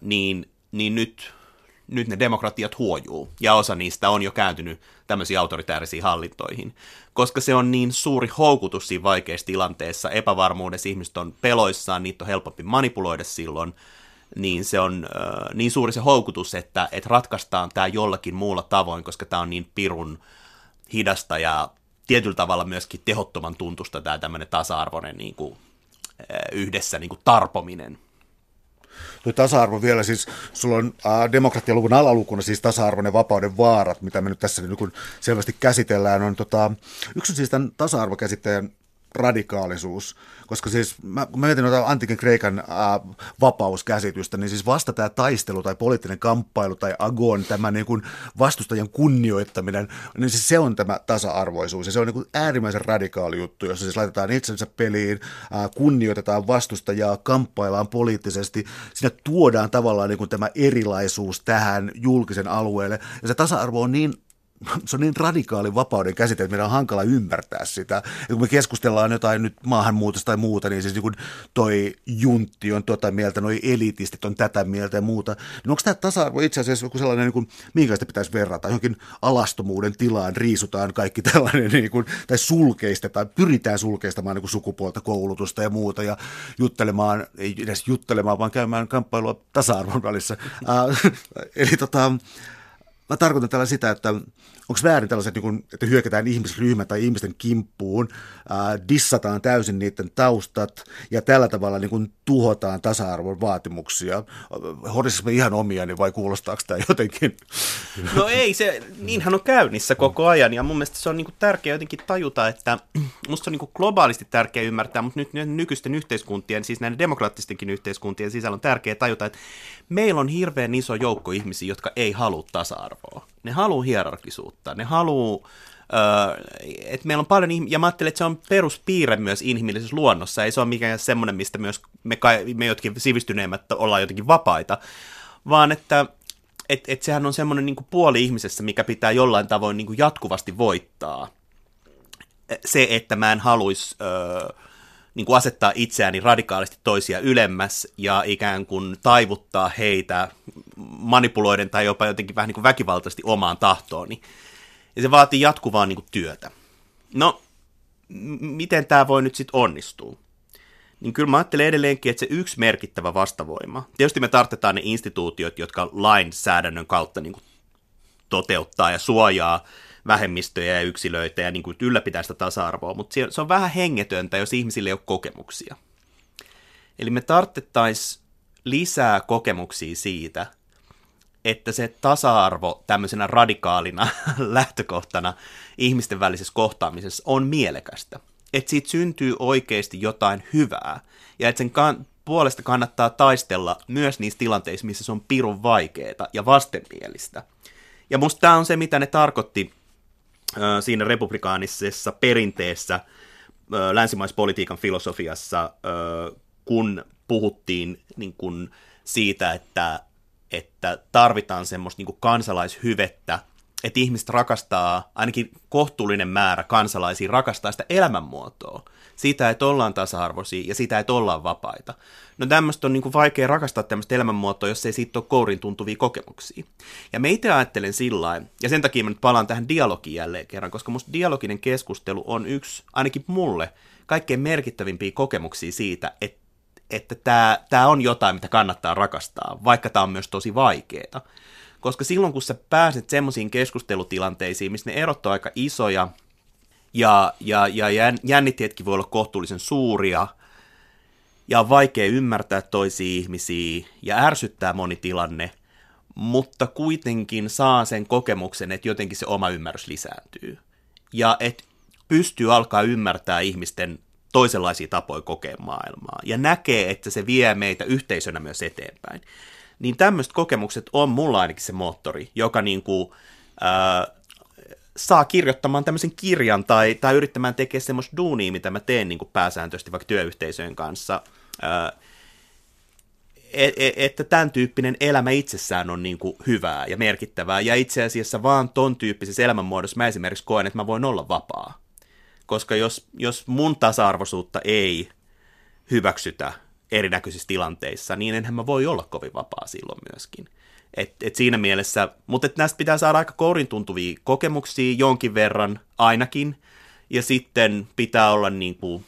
niin nyt ne demokratiat huojuu. Ja osa niistä on jo kääntynyt tämmöisiin autoritäärisiin hallintoihin, koska se on niin suuri houkutus siinä vaikeassa tilanteessa. Epävarmuudessa ihmiset on peloissaan, niitä on helpompi manipuloida silloin, niin se on niin suuri se houkutus, että ratkaistaan tämä jollakin muulla tavoin, koska tämä on niin pirun hidasta ja tietyllä tavalla myöskin tehottoman tuntusta tämä tämmöinen tasa-arvoinen niin kuin, yhdessä niin kuin tarpominen. Tuo tasa-arvo vielä, siis sulla on demokratialuvun alalukuna siis tasa-arvoinen vapauden vaarat, mitä me nyt tässä niin selvästi käsitellään. On, yksi on siis tämän tasa-arvokäsitteen radikaalisuus, koska siis kun mä mietin noita antiikin Kreikan vapauskäsitystä, niin siis vasta tämä taistelu tai poliittinen kamppailu tai agon, tämä niin kuin vastustajan kunnioittaminen, niin siis se on tämä tasa-arvoisuus ja se on niin kuin äärimmäisen radikaali juttu, jossa siis laitetaan itsensä peliin, kunnioitetaan vastustajaa, kamppaillaan poliittisesti, siinä tuodaan tavallaan niin kuin tämä erilaisuus tähän julkisen alueelle ja se tasa-arvo on niin radikaali vapauden käsite, että meidän on hankala ymmärtää sitä. Ja kun me keskustellaan jotain nyt maahanmuutosta tai muuta, niin siis niin kuin toi juntti on tota mieltä, noi elitistit on tätä mieltä ja muuta. Niin onko tämä tasa-arvo itse asiassa joku sellainen, niin kuin, minkälaista pitäisi verrata? Johonkin alastomuuden tilaan riisutaan kaikki tällainen, niin kuin, tai sulkeistetaan, pyritään sulkeistamaan niin kuin sukupuolta, koulutusta ja muuta, ja juttelemaan, ei edes juttelemaan, vaan käymään kamppailua tasa-arvon välissä. Eli mä tarkoitan tällä sitä, että onko väärin tällaiset, niin kun, että hyökätään ihmisryhmän tai ihmisten kimppuun, dissataan täysin niiden taustat ja tällä tavalla niin kun tuhotaan tasa-arvon vaatimuksia. Horisiko me ihan omiani vai kuulostaako tämä jotenkin? No ei, se niinhän on käynnissä koko ajan ja mun mielestä se on niin kun tärkeää jotenkin tajuta, että musta se on niin kun globaalisti tärkeää ymmärtää, mutta nyt nykyisten yhteiskuntien, siis näiden demokraattistenkin yhteiskuntien sisällä on tärkeää tajuta, että meillä on hirveän iso joukko ihmisiä, jotka ei halua tasa-arvoa. Ne haluaa hierarkisuutta, ne haluaa, että meillä on paljon ihmisiä, ja mä ajattelen, että se on peruspiirre myös inhimillisessä luonnossa, ei se ole mikään semmoinen, mistä myös me jotkin sivistyneemmät ollaan jotenkin vapaita, vaan että sehän on semmoinen niin kuin puoli ihmisessä, mikä pitää jollain tavoin niin kuin jatkuvasti voittaa. Se, että mä en haluaisi niin kuin asettaa itseäni radikaalisti toisia ylemmäs ja ikään kuin taivuttaa heitä manipuloiden tai jopa jotenkin vähän niin kuin väkivaltaisesti omaan tahtooni. ja se vaatii jatkuvaa niin kuin työtä. No, miten tämä voi nyt sitten onnistua? Niin kyllä mä ajattelen edelleenkin, että se yksi merkittävä vastavoima, tietysti me tarvitaan ne instituutiot, jotka lainsäädännön kautta niin kuin toteuttaa ja suojaa vähemmistöjä ja yksilöitä ja niin kuin ylläpitää sitä tasa-arvoa, mutta se on vähän hengetöntä, jos ihmisillä ei ole kokemuksia. Eli me tarvittaisiin lisää kokemuksia siitä, että se tasa-arvo tämmöisenä radikaalina lähtökohtana ihmisten välisessä kohtaamisessa on mielekästä. Että siitä syntyy oikeasti jotain hyvää ja että sen puolesta kannattaa taistella myös niissä tilanteissa, missä se on pirun vaikeaa ja vastenmielistä. Ja musta tämä on se, mitä ne tarkoitti siinä republikaanisessa perinteessä länsimaispolitiikan filosofiassa, kun puhuttiin niin kun siitä, että tarvitaan semmoista niin kun kansalaishyvettä, että ihmiset rakastaa, ainakin kohtuullinen määrä kansalaisia rakastaa sitä elämänmuotoa. Siitä, että ollaan tasa-arvoisia ja siitä, että ollaan vapaita. No tämmöistä on niin kuin vaikea rakastaa tämmöistä elämänmuotoa, jos ei siitä ole kourin tuntuvia kokemuksia. Ja mä itse ajattelen sillain, ja sen takia mä nyt palaan tähän dialogiin jälleen kerran, koska musta dialoginen keskustelu on yksi, ainakin mulle, kaikkein merkittävimpiä kokemuksia siitä, että tämä on jotain, mitä kannattaa rakastaa, vaikka tämä on myös tosi vaikeaa. Koska silloin, kun sä pääset semmoisiin keskustelutilanteisiin, missä ne erot on aika isoja ja jännitteetkin voi olla kohtuullisen suuria ja on vaikea ymmärtää toisia ihmisiä ja ärsyttää moni tilanne, mutta kuitenkin saa sen kokemuksen, että jotenkin se oma ymmärrys lisääntyy ja että pystyy alkaa ymmärtää ihmisten toisenlaisia tapoja kokea maailmaa ja näkee, että se vie meitä yhteisönä myös eteenpäin. Niin tämmöiset kokemukset on mulla ainakin se moottori, joka niin kuin, saa kirjoittamaan tämmöisen kirjan tai yrittämään tekemään semmoista duunia, mitä mä teen niin kuin pääsääntöisesti vaikka työyhteisöjen kanssa. Että tämän tyyppinen elämä itsessään on niin kuin hyvää ja merkittävää. Ja itse asiassa vaan ton tyyppisessä elämänmuodossa mä esimerkiksi koen, että mä voin olla vapaa. Koska jos mun tasa-arvoisuutta ei hyväksytä erinäköisissä tilanteissa, niin enhän mä voi olla kovin vapaa silloin myöskin. Et siinä mielessä, mutta näistä pitää saada aika kourin tuntuvia kokemuksia jonkin verran ainakin, ja sitten pitää olla niin kuin,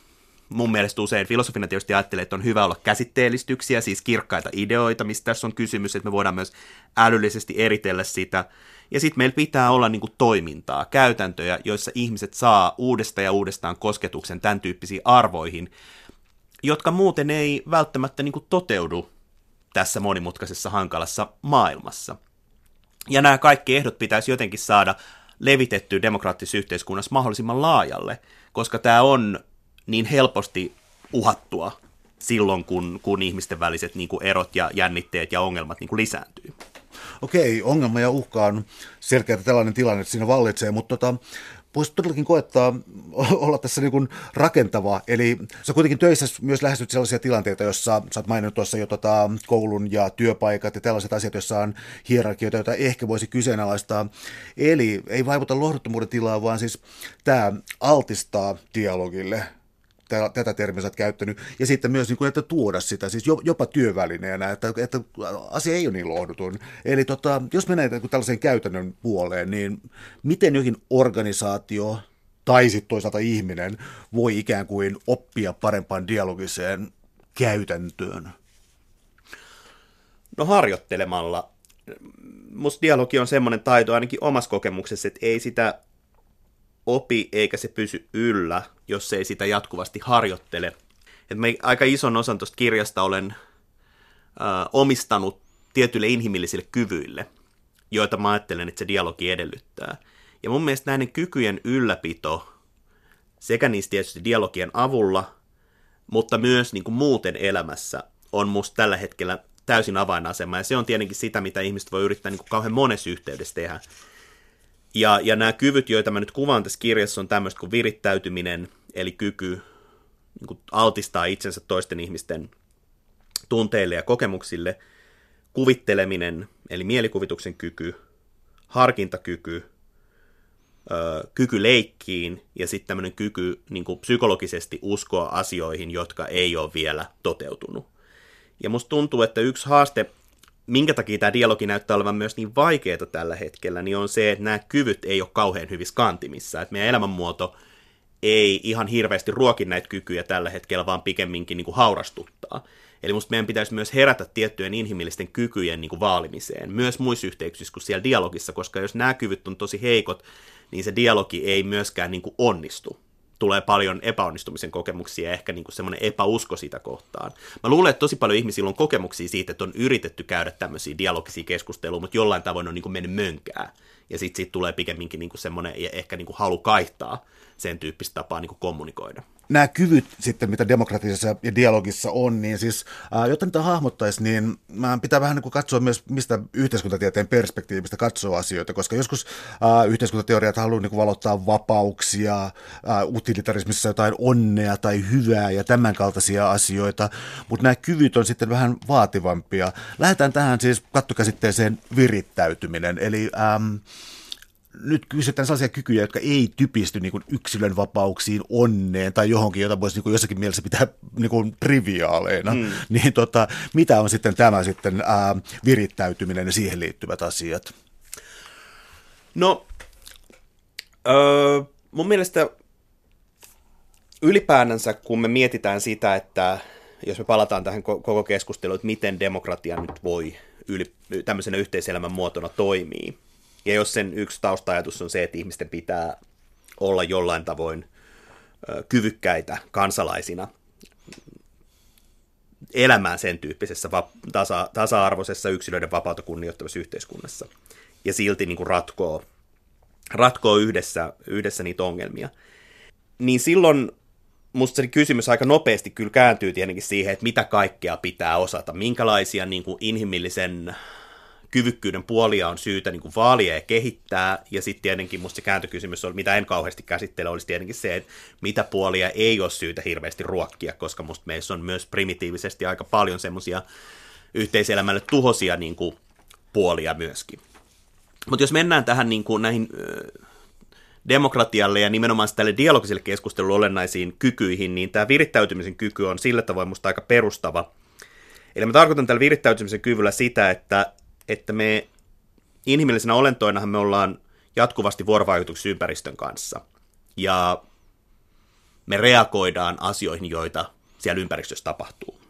mun mielestä usein filosofina tietysti ajattelee, että on hyvä olla käsitteellistyksiä, siis kirkkaita ideoita, mistä tässä on kysymys, että me voidaan myös älyllisesti eritellä sitä, ja sitten meillä pitää olla niin kuin toimintaa, käytäntöjä, joissa ihmiset saa uudestaan ja uudestaan kosketuksen tämän tyyppisiin arvoihin, jotka muuten ei välttämättä niin kuin toteudu tässä monimutkaisessa hankalassa maailmassa. Ja nämä kaikki ehdot pitäisi jotenkin saada levitettyä demokraattisessa yhteiskunnassa mahdollisimman laajalle, koska tämä on niin helposti uhattua silloin, kun ihmisten väliset niin kuin erot ja jännitteet ja ongelmat niin kuin lisääntyy. Okei, ongelma ja uhka on selkeä, että tällainen tilanne siinä vallitsee, mutta voisi todellakin koettaa olla tässä niin kuin rakentavaa, eli sä kuitenkin töissä myös lähestyt sellaisia tilanteita, joissa sä oot maininnut tuossa jo koulun ja työpaikat ja tällaiset asiat, joissa on hierarkioita, joita ehkä voisi kyseenalaistaa. Eli ei vaivuta lohduttomuuden tilaa, vaan siis tämä altistaa dialogille. Tätä termiä sä oot käyttänyt, ja sitten myös, että tuoda sitä, siis jopa työvälineenä, että asia ei ole niin lohdutun. Eli jos mennään tällaiseen käytännön puoleen, niin miten jokin organisaatio tai sitten toisaalta ihminen voi ikään kuin oppia parempaan dialogiseen käytäntöön? No harjoittelemalla. Musta dialogi on semmoinen taito ainakin omassa kokemuksessa, että ei sitä opi eikä se pysy yllä, jos ei sitä jatkuvasti harjoittele. Et mä aika ison osan tuosta kirjasta olen omistanut tietyille inhimillisille kyvyille, joita mä ajattelen, että se dialogi edellyttää. Ja mun mielestä näiden kykyjen ylläpito, sekä niistä tietysti dialogien avulla, mutta myös niin kuin muuten elämässä, on musta tällä hetkellä täysin avainasema. Ja se on tietenkin sitä, mitä ihmiset voi yrittää niin kuin kauhean monessa yhteydessä tehdä. Ja nämä kyvyt, joita mä nyt kuvaan tässä kirjassa, on tämmöistä kuin virittäytyminen, eli kyky niin kuin altistaa itsensä toisten ihmisten tunteille ja kokemuksille, kuvitteleminen, eli mielikuvituksen kyky, harkintakyky, kyky leikkiin ja sitten tämmöinen kyky niin kuin psykologisesti uskoa asioihin, jotka ei ole vielä toteutunut. Ja musta tuntuu, että yksi haaste minkä takia tämä dialogi näyttää olevan myös niin vaikeaa tällä hetkellä, niin on se, että nämä kyvyt ei ole kauhean hyvissä kantimissa. Että meidän elämänmuoto ei ihan hirveästi ruoki näitä kykyjä tällä hetkellä, vaan pikemminkin niin kuin haurastuttaa. Eli musta meidän pitäisi myös herätä tiettyjen inhimillisten kykyjen niin kuin vaalimiseen, myös muissa yhteyksissä kuin siellä dialogissa, koska jos nämä kyvyt on tosi heikot, niin se dialogi ei myöskään niin kuin onnistu. Tulee paljon epäonnistumisen kokemuksia ja ehkä niin kuin semmoinen epäusko sitä kohtaan. Mä luulen, että tosi paljon ihmisillä on kokemuksia siitä, että on yritetty käydä tämmöisiä dialogisia keskusteluja, mutta jollain tavoin on niin kuin mennyt mönkään. Ja sitten siitä tulee pikemminkin niin kuin semmoinen ehkä niin kuin halu kaihtaa sen tyyppistä tapaa niin kuin kommunikoida. Nämä kyvyt sitten, mitä demokratisessa ja dialogissa on, niin siis, jotta niitä hahmottaisi, niin pitää vähän niin kuin katsoa myös, mistä yhteiskuntatieteen perspektiivistä katsoo asioita, koska joskus yhteiskuntateoriat haluaa niin kuin valottaa vapauksia, utilitarismissa jotain onnea tai hyvää ja tämän kaltaisia asioita, mutta nämä kyvyt on sitten vähän vaativampia. Lähdetään tähän siis kattokäsitteeseen virittäytyminen, eli nyt kysytään sellaisia kykyjä, jotka ei typisty niin kuin yksilön vapauksiin, onneen tai johonkin, jota voisi niin kuin jossakin mielessä pitää niin kuin triviaaleina. Niin mitä on sitten tämä sitten, virittäytyminen ja siihen liittyvät asiat? No, mun mielestä ylipäänsä, kun me mietitään sitä, että jos me palataan tähän koko keskusteluun, että miten demokratia nyt voi tämmöisenä yhteiselämän muotona toimii. Ja jos sen yksi tausta-ajatus on se, että ihmisten pitää olla jollain tavoin kyvykkäitä kansalaisina elämään sen tyyppisessä tasa-arvoisessa yksilöiden vapautta kunnioittavassa yhteiskunnassa ja silti niin kuin ratkoo yhdessä niitä ongelmia, niin silloin musta se kysymys aika nopeasti kyllä kääntyy tietenkin siihen, että mitä kaikkea pitää osata, minkälaisia niin kuin inhimillisen kyvykkyyden puolia on syytä niin kuin vaalia ja kehittää, ja sitten tietenkin musta se kääntökysymys, mitä en kauheasti käsittele, olisi tietenkin se, että mitä puolia ei ole syytä hirveästi ruokkia, koska musta meissä on myös primitiivisesti aika paljon semmoisia yhteiselämälle tuhoisia niin kuin puolia myöskin. Mutta jos mennään tähän niin kuin näihin demokratialle ja nimenomaan tälle dialogiselle keskustelulle olennaisiin kykyihin, niin tämä virittäytymisen kyky on sillä tavoin musta aika perustava. Eli mä tarkoitan tällä virittäytymisen kyvyllä sitä, että me inhimillisenä olentoinahan me ollaan jatkuvasti vuorovaikutuksessa ympäristön kanssa, ja me reagoidaan asioihin, joita siellä ympäristössä tapahtuu.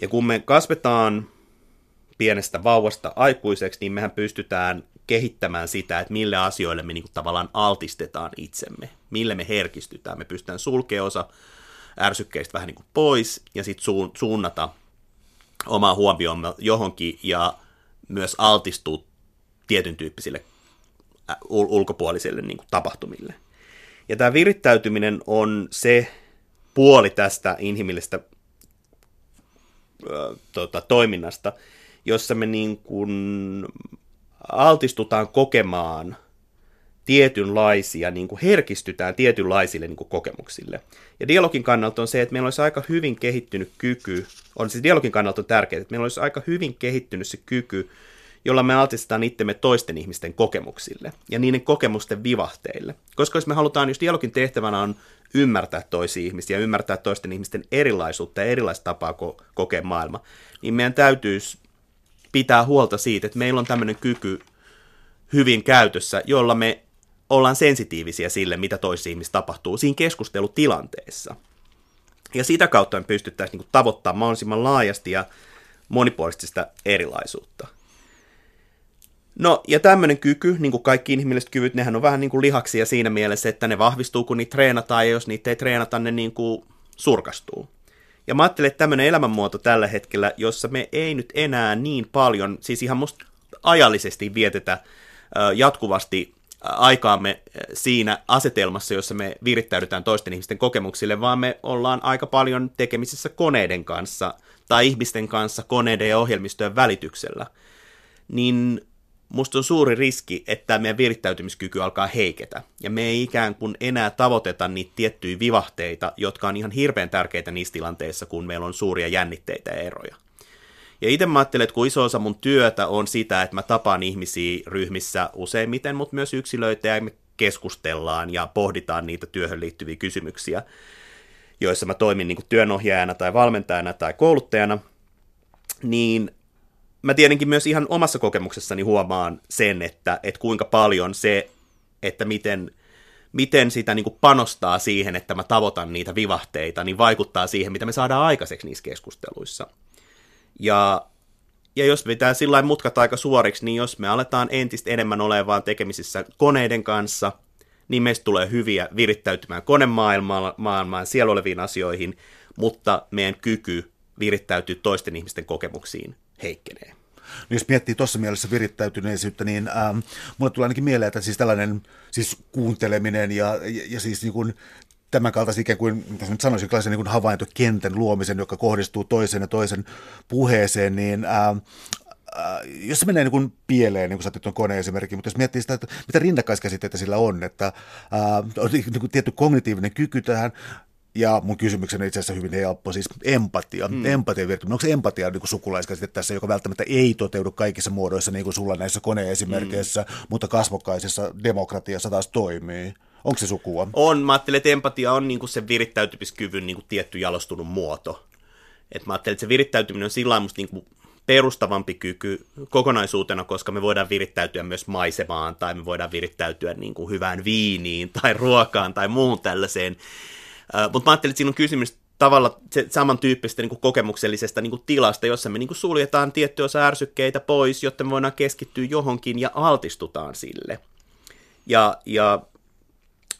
Ja kun me kasvetaan pienestä vauvasta aikuiseksi, niin mehän pystytään kehittämään sitä, että mille asioille me niinku tavallaan altistetaan itsemme, mille me herkistytään. Me pystytään sulkemaan osa ärsykkeistä vähän niinku pois ja sitten suunnata omaa huomioon johonkin ja myös altistuu tietyn tyyppisille ulkopuolisille niin kuin tapahtumille. Ja tämä virittäytyminen on se puoli tästä inhimillistä toiminnasta, jossa me niin kuin altistutaan kokemaan tietynlaisia, niin kuin herkistytään tietynlaisille niin kuin kokemuksille. Ja dialogin kannalta on se, että meillä olisi aika hyvin kehittynyt kyky, dialogin kannalta on tärkeää, että meillä olisi aika hyvin kehittynyt se kyky, jolla me altistetaan itsemme toisten ihmisten kokemuksille ja niiden kokemusten vivahteille. Koska jos me halutaan, jos dialogin tehtävänä on ymmärtää toisia ihmisiä, ymmärtää toisten ihmisten erilaisuutta ja erilaista tapaa kokea maailma, niin meidän täytyisi pitää huolta siitä, että meillä on tämmöinen kyky hyvin käytössä, jolla me ollaan sensitiivisiä sille, mitä toisissa ihmisissä tapahtuu siinä keskustelutilanteessa. Ja sitä kautta me pystyttäisiin niin tavoittamaan mahdollisimman laajasti ja monipuolisesti sitä erilaisuutta. No, ja tämmöinen kyky, niin kuin kaikki inhimilliset kyvyt, nehän on vähän niin kuin lihaksia siinä mielessä, että ne vahvistuu, kun niitä treenataan, ja jos niitä ei treenata, ne niin kuin surkastuu. Ja mä ajattelen, että tämmöinen elämänmuoto tällä hetkellä, jossa me ei nyt enää niin paljon, siis ihan musta ajallisesti vietetä jatkuvasti aikaamme siinä asetelmassa, jossa me virittäydytään toisten ihmisten kokemuksille, vaan me ollaan aika paljon tekemisissä koneiden kanssa tai ihmisten kanssa koneiden ja ohjelmistojen välityksellä, niin musta on suuri riski, että meidän virittäytymiskyky alkaa heiketä ja me ei ikään kuin enää tavoiteta niitä tiettyjä vivahteita, jotka on ihan hirveän tärkeitä niissä tilanteissa, kun meillä on suuria jännitteitä ja eroja. Ja itse mä ajattelen, että kun iso osa mun työtä on sitä, että mä tapaan ihmisiä ryhmissä useimmiten, mutta myös yksilöitä, ja me keskustellaan ja pohditaan niitä työhön liittyviä kysymyksiä, joissa mä toimin niin kuin työnohjaajana tai valmentajana tai kouluttajana, niin mä tietenkin myös ihan omassa kokemuksessani huomaan sen, että kuinka paljon se, että miten sitä niin kuin panostaa siihen, että mä tavoitan niitä vivahteita, niin vaikuttaa siihen, mitä me saadaan aikaiseksi niissä keskusteluissa. Ja jos pitää sillä lailla mutkat aika suoriksi, niin jos me aletaan entistä enemmän olemaan tekemisissä koneiden kanssa, niin meistä tulee hyviä virittäytymään konemaailmaan, siellä oleviin asioihin, mutta meidän kyky virittäytyy toisten ihmisten kokemuksiin heikkenee. No jos miettii tuossa mielessä virittäytyneisyyttä, niin mulle tulee ainakin mieleen, että siis tällainen siis kuunteleminen ja siis niin kuin tämän kaltaisen ikään kuin, mitä nyt sanoisin, tällaisen niin kuin havaintokentän luomisen, joka kohdistuu toiseen ja toisen puheeseen, niin jos se menee niin kuin pieleen, niin kuin sä otit tuon koneen esimerkiksi, mutta jos miettii sitä, että mitä rinnakkaiskäsitteitä sillä on, että on niin kuin tietty kognitiivinen kyky tähän, ja mun kysymykseni on itse asiassa hyvin helppo, siis empatia. Empatia virtyminen. Onko se empatia niin sukulaiskäsite tässä, joka välttämättä ei toteudu kaikissa muodoissa, niin kuin sulla näissä koneesimerkkeissä, mutta kasvokkaisessa demokratiassa taas toimii? Onko se sukua? On. Mä ajattelen, että empatia on niin kuin se virittäytymiskyvyn niin kuin tietty jalostunut muoto. Et mä ajattelen, että se virittäytyminen on sillä musta niin kuin perustavampi kyky kokonaisuutena, koska me voidaan virittäytyä myös maisemaan, tai me voidaan virittäytyä niin kuin hyvään viiniin, tai ruokaan, tai muuhun tällaiseen. Mutta mä ajattelin, että siinä on kysymys tavalla samantyyppisestä niin kuin kokemuksellisesta niin kuin tilasta, jossa me niin kuin suljetaan tietty osa ärsykkeitä pois, jotta me voidaan keskittyä johonkin ja altistutaan sille. Ja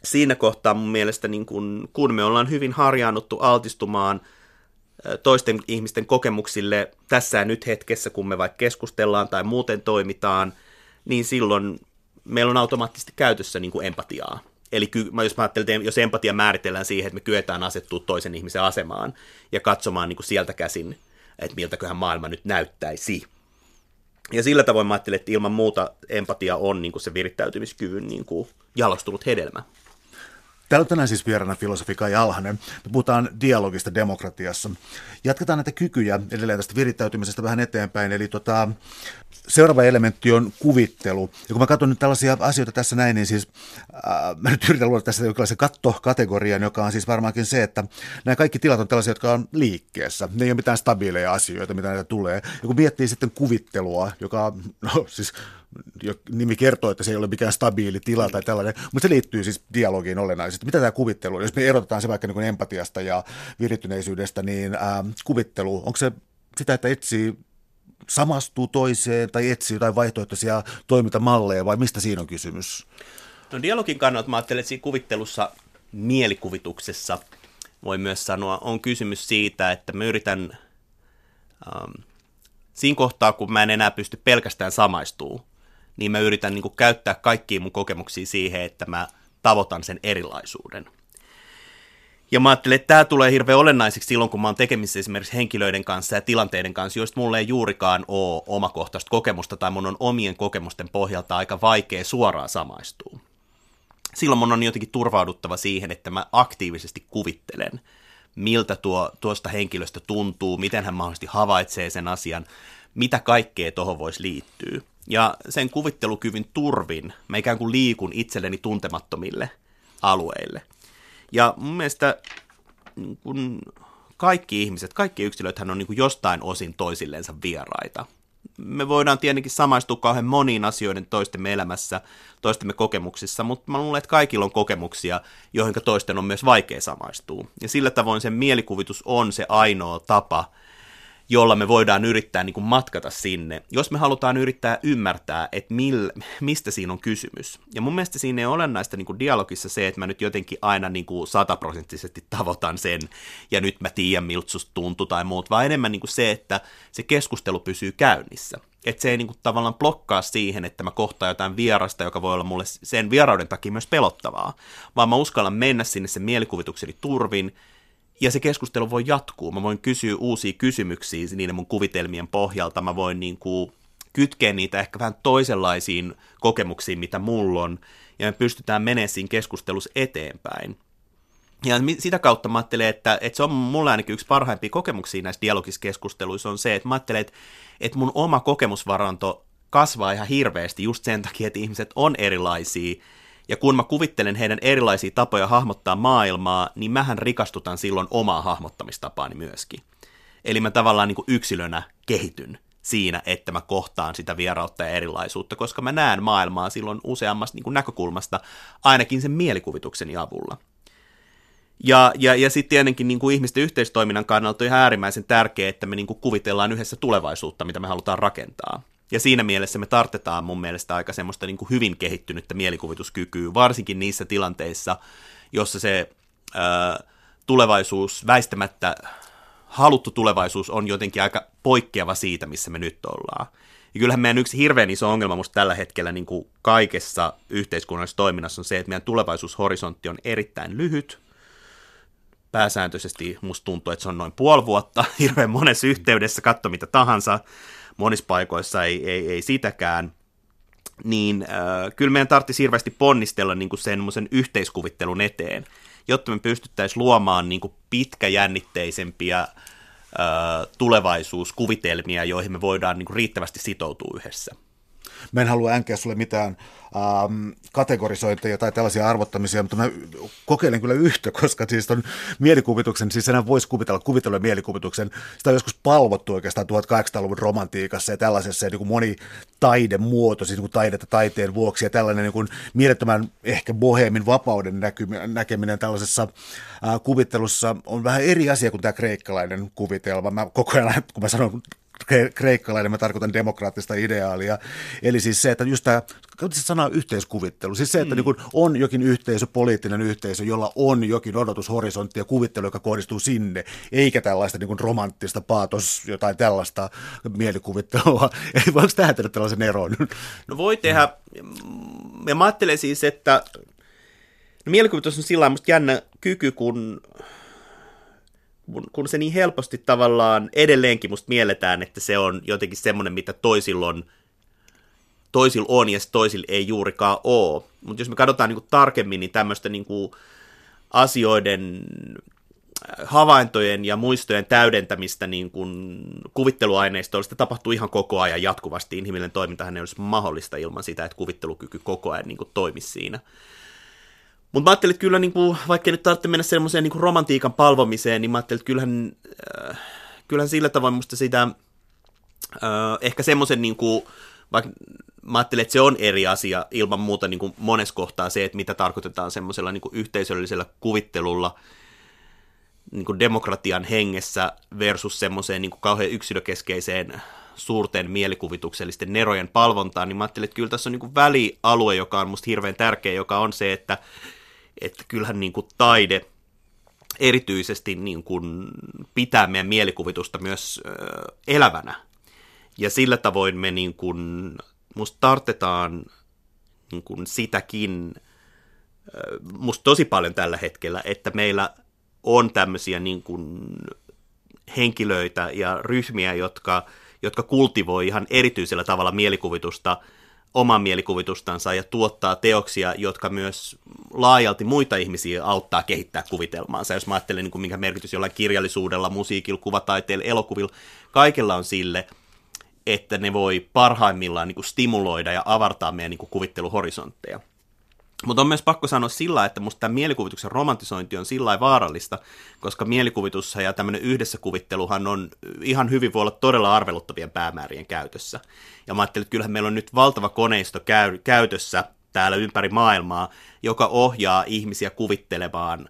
siinä kohtaa mun mielestä, niin kun me ollaan hyvin harjaannuttu altistumaan toisten ihmisten kokemuksille tässä ja nyt hetkessä, kun me vaikka keskustellaan tai muuten toimitaan, niin silloin meillä on automaattisesti käytössä niin kuin empatiaa. Eli jos mä ajattelen, jos empatia määritellään siihen, että me kyetään asettua toisen ihmisen asemaan ja katsomaan niin kuin sieltä käsin, että miltäköhän maailma nyt näyttäisi. Ja sillä tavoin mä ajattelen, että ilman muuta empatia on niin kuin se virittäytymiskyvyn niin kuin jalostunut hedelmä. Täällä on tänään siis vieraana filosofi Kai Alhanen. Me puhutaan dialogista demokratiassa. Jatketaan näitä kykyjä edelleen tästä virittäytymisestä vähän eteenpäin. Eli seuraava elementti on kuvittelu. Ja kun mä katson nyt tällaisia asioita tässä näin, niin siis mä nyt yritän luoda tässä jonkinlaisen kattokategorian, joka on siis varmaankin se, että nämä kaikki tilat on tällaisia, jotka on liikkeessä. Ne ei ole mitään stabiileja asioita, mitä näitä tulee. Ja kun miettii sitten kuvittelua, joka no siis nimi kertoo, että se ei ole mikään stabiili tila tai tällainen, mutta se liittyy siis dialogiin olennaisesti. Mitä tämä kuvittelu on? Jos me erotetaan se vaikka niin kuin empatiasta ja virittyneisyydestä, niin kuvittelu, onko se sitä, että etsii samastuu toiseen tai etsii jotain vaihtoehtoisia toimintamalleja vai mistä siinä on kysymys? No dialogin kannalta mä ajattelen, että siinä kuvittelussa, mielikuvituksessa voi myös sanoa, on kysymys siitä, että mä yritän siinä kohtaa, kun mä en enää pysty pelkästään samaistumaan, niin mä yritän niin kuin käyttää kaikkia mun kokemuksia siihen, että mä tavoitan sen erilaisuuden. Ja mä ajattelen, että tämä tulee hirveän olennaiseksi silloin, kun mä oon tekemisissä esimerkiksi henkilöiden kanssa ja tilanteiden kanssa, joista mulla ei juurikaan ole omakohtaista kokemusta tai mun on omien kokemusten pohjalta aika vaikea suoraan samaistua. Silloin mun on jotenkin turvauduttava siihen, että mä aktiivisesti kuvittelen, miltä tuosta henkilöstä tuntuu, miten hän mahdollisesti havaitsee sen asian, mitä kaikkea tuohon voisi liittyä. Ja sen kuvittelukyvyn turvin mä ikään kuin liikun itselleni tuntemattomille alueille. Ja mun mielestä niin kun kaikki ihmiset, kaikki yksilöthän on niin kun jostain osin toisillensa vieraita. Me voidaan tietenkin samaistua kauhean moniin asioiden toistemme elämässä, toistemme kokemuksissa, mutta mä luulen, että kaikilla on kokemuksia, joihin toisten on myös vaikea samaistua. Ja sillä tavoin sen mielikuvitus on se ainoa tapa, jolla me voidaan yrittää niin kuin matkata sinne, jos me halutaan yrittää ymmärtää, että mistä siinä on kysymys. Ja mun mielestä siinä ei ole olennaista niin kuin dialogissa se, että mä nyt jotenkin aina niin kuin 100% tavoitan sen, ja nyt mä tiedän, miltä susta tuntuu tai muut, vaan enemmän niin kuin se, että se keskustelu pysyy käynnissä. Että se ei niin kuin tavallaan blokkaa siihen, että mä kohtaan jotain vierasta, joka voi olla mulle sen vierauden takia myös pelottavaa, vaan mä uskallan mennä sinne sen mielikuvitukseni turvin, ja se keskustelu voi jatkuu. Mä voin kysyä uusia kysymyksiä niiden mun kuvitelmien pohjalta. Mä voin niin kuin kytkeä niitä ehkä vähän toisenlaisiin kokemuksiin, mitä mulla on. Ja me pystytään menemään siinä keskustelussa eteenpäin. Ja sitä kautta mä ajattelen, että se on mulle ainakin yksi parhaimpia kokemuksia näissä dialogiskeskusteluissa on se, että mä ajattelen, että mun oma kokemusvaranto kasvaa ihan hirveästi just sen takia, että ihmiset on erilaisia. Ja kun mä kuvittelen heidän erilaisia tapoja hahmottaa maailmaa, niin mähän rikastutan silloin omaa hahmottamistapaani myöskin. Eli mä tavallaan niin kuin yksilönä kehityn siinä, että mä kohtaan sitä vierautta ja erilaisuutta, koska mä näen maailmaa silloin useammasta niin kuin näkökulmasta, ainakin sen mielikuvitukseni avulla. Ja sitten tietenkin niin kuin ihmisten yhteistoiminnan kannalta on ihan äärimmäisen tärkeää, että me niin kuin kuvitellaan yhdessä tulevaisuutta, mitä me halutaan rakentaa. Ja siinä mielessä me tarvitaan mun mielestä aika semmoista niin kuin hyvin kehittynyttä mielikuvituskykyä, varsinkin niissä tilanteissa, jossa se tulevaisuus väistämättä, haluttu tulevaisuus on jotenkin aika poikkeava siitä, missä me nyt ollaan. Ja kyllähän meidän yksi hirveän iso ongelma musta tällä hetkellä niin kuin kaikessa yhteiskunnallisessa toiminnassa on se, että meidän tulevaisuushorisontti on erittäin lyhyt. Pääsääntöisesti musta tuntuu, että se on noin puoli vuotta, hirveän monessa yhteydessä, katso mitä tahansa, monissa paikoissa ei sitäkään, niin kyllä meidän tarvitsisi hirveästi ponnistella niin kuin semmoisen yhteiskuvittelun eteen, jotta me pystyttäisiin luomaan niin kuin pitkäjännitteisempiä tulevaisuuskuvitelmia, joihin me voidaan niin kuin riittävästi sitoutua yhdessä. Mä en halua änkeä sulle mitään kategorisointeja tai tällaisia arvottamisia, mutta mä kokeilen kyllä yhtä, koska siis on mielikuvituksen, siis enää voisi kuvitella mielikuvituksen, sitä on joskus palvottu oikeastaan 1800-luvun romantiikassa ja tällaisessa, ja niin kuin moni taidemuoto, siis niin kuin taidetta taiteen vuoksi, ja tällainen niin kuin mielettömän ehkä boheemin vapauden näkeminen tällaisessa kuvittelussa on vähän eri asia kuin tämä kreikkalainen kuvitelma. Mä koko ajan, kun mä sanon kreikkalainen, mä tarkoitan demokraattista ideaalia, eli siis se, että just tämä sana yhteiskuvittelu, siis se, että niin kun on jokin yhteisö, poliittinen yhteisö, jolla on jokin odotushorisontti ja kuvittelu, joka kohdistuu sinne, eikä tällaista niin kun romanttista paatos, jotain tällaista mielikuvittelua. Eli voiko tähän tehdä tällaisen eron? No voi tehdä, ja mä ajattelen siis, että no mielikuvitus on sillä lailla musta jännä kyky, kun se niin helposti tavallaan edelleenkin musta mielletään, että se on jotenkin semmoinen, mitä toisilla on ja toisilla ei juurikaan ole. Mutta jos me katsotaan niinku tarkemmin, niin tämmöistä niinku asioiden, havaintojen ja muistojen täydentämistä niinku kuvitteluaineistoista tapahtuu ihan koko ajan jatkuvasti. Inhimillinen toimintahan ei olisi mahdollista ilman sitä, että kuvittelukyky koko ajan niinku toimisi siinä. Mutta mä ajattelin, että kyllä, niinku, vaikka nyt tarvitse mennä semmoiseen niinku romantiikan palvomiseen, niin mä ajattelin, että kyllähän sillä tavoin musta sitä, ehkä semmoisen, niinku, vaikka mä ajattelin, että se on eri asia ilman muuta niinku monessa kohtaa se, että mitä tarkoitetaan semmoisella niinku yhteisöllisellä kuvittelulla niinku demokratian hengessä versus semmoiseen niinku kauhean yksilökeskeiseen suurten mielikuvituksellisten nerojen palvontaan, niin mä ajattelin, että kyllä tässä on niinku välialue, joka on musta hirveän tärkeä, joka on se, että kyllähän niinku taide erityisesti niinku pitää meidän mielikuvitusta myös elävänä. Ja sillä tavoin me niinku, musta tarvitaan niinku sitäkin musta tosi paljon tällä hetkellä, että meillä on tämmöisiä niinku henkilöitä ja ryhmiä, jotka kultivoi ihan erityisellä tavalla mielikuvitusta, oman mielikuvitustansa ja tuottaa teoksia, jotka myös laajalti muita ihmisiä auttaa kehittää kuvitelmaansa. Jos mä ajattelen, niin minkä merkitys jollain kirjallisuudella, musiikilla, kuvataiteella, elokuvilla, kaikella on sille, että ne voi parhaimmillaan niin kuin stimuloida ja avartaa meidän niin kuin kuvitteluhorisontteja. Mutta on myös pakko sanoa sillä, että musta tämä mielikuvituksen romantisointi on sillä vaarallista, koska mielikuvitus ja tämmöinen yhdessä kuvitteluhan on ihan hyvin voi olla todella arveluttavien päämäärien käytössä. Ja mä ajattelin, että kyllähän meillä on nyt valtava koneisto käytössä täällä ympäri maailmaa, joka ohjaa ihmisiä kuvittelemaan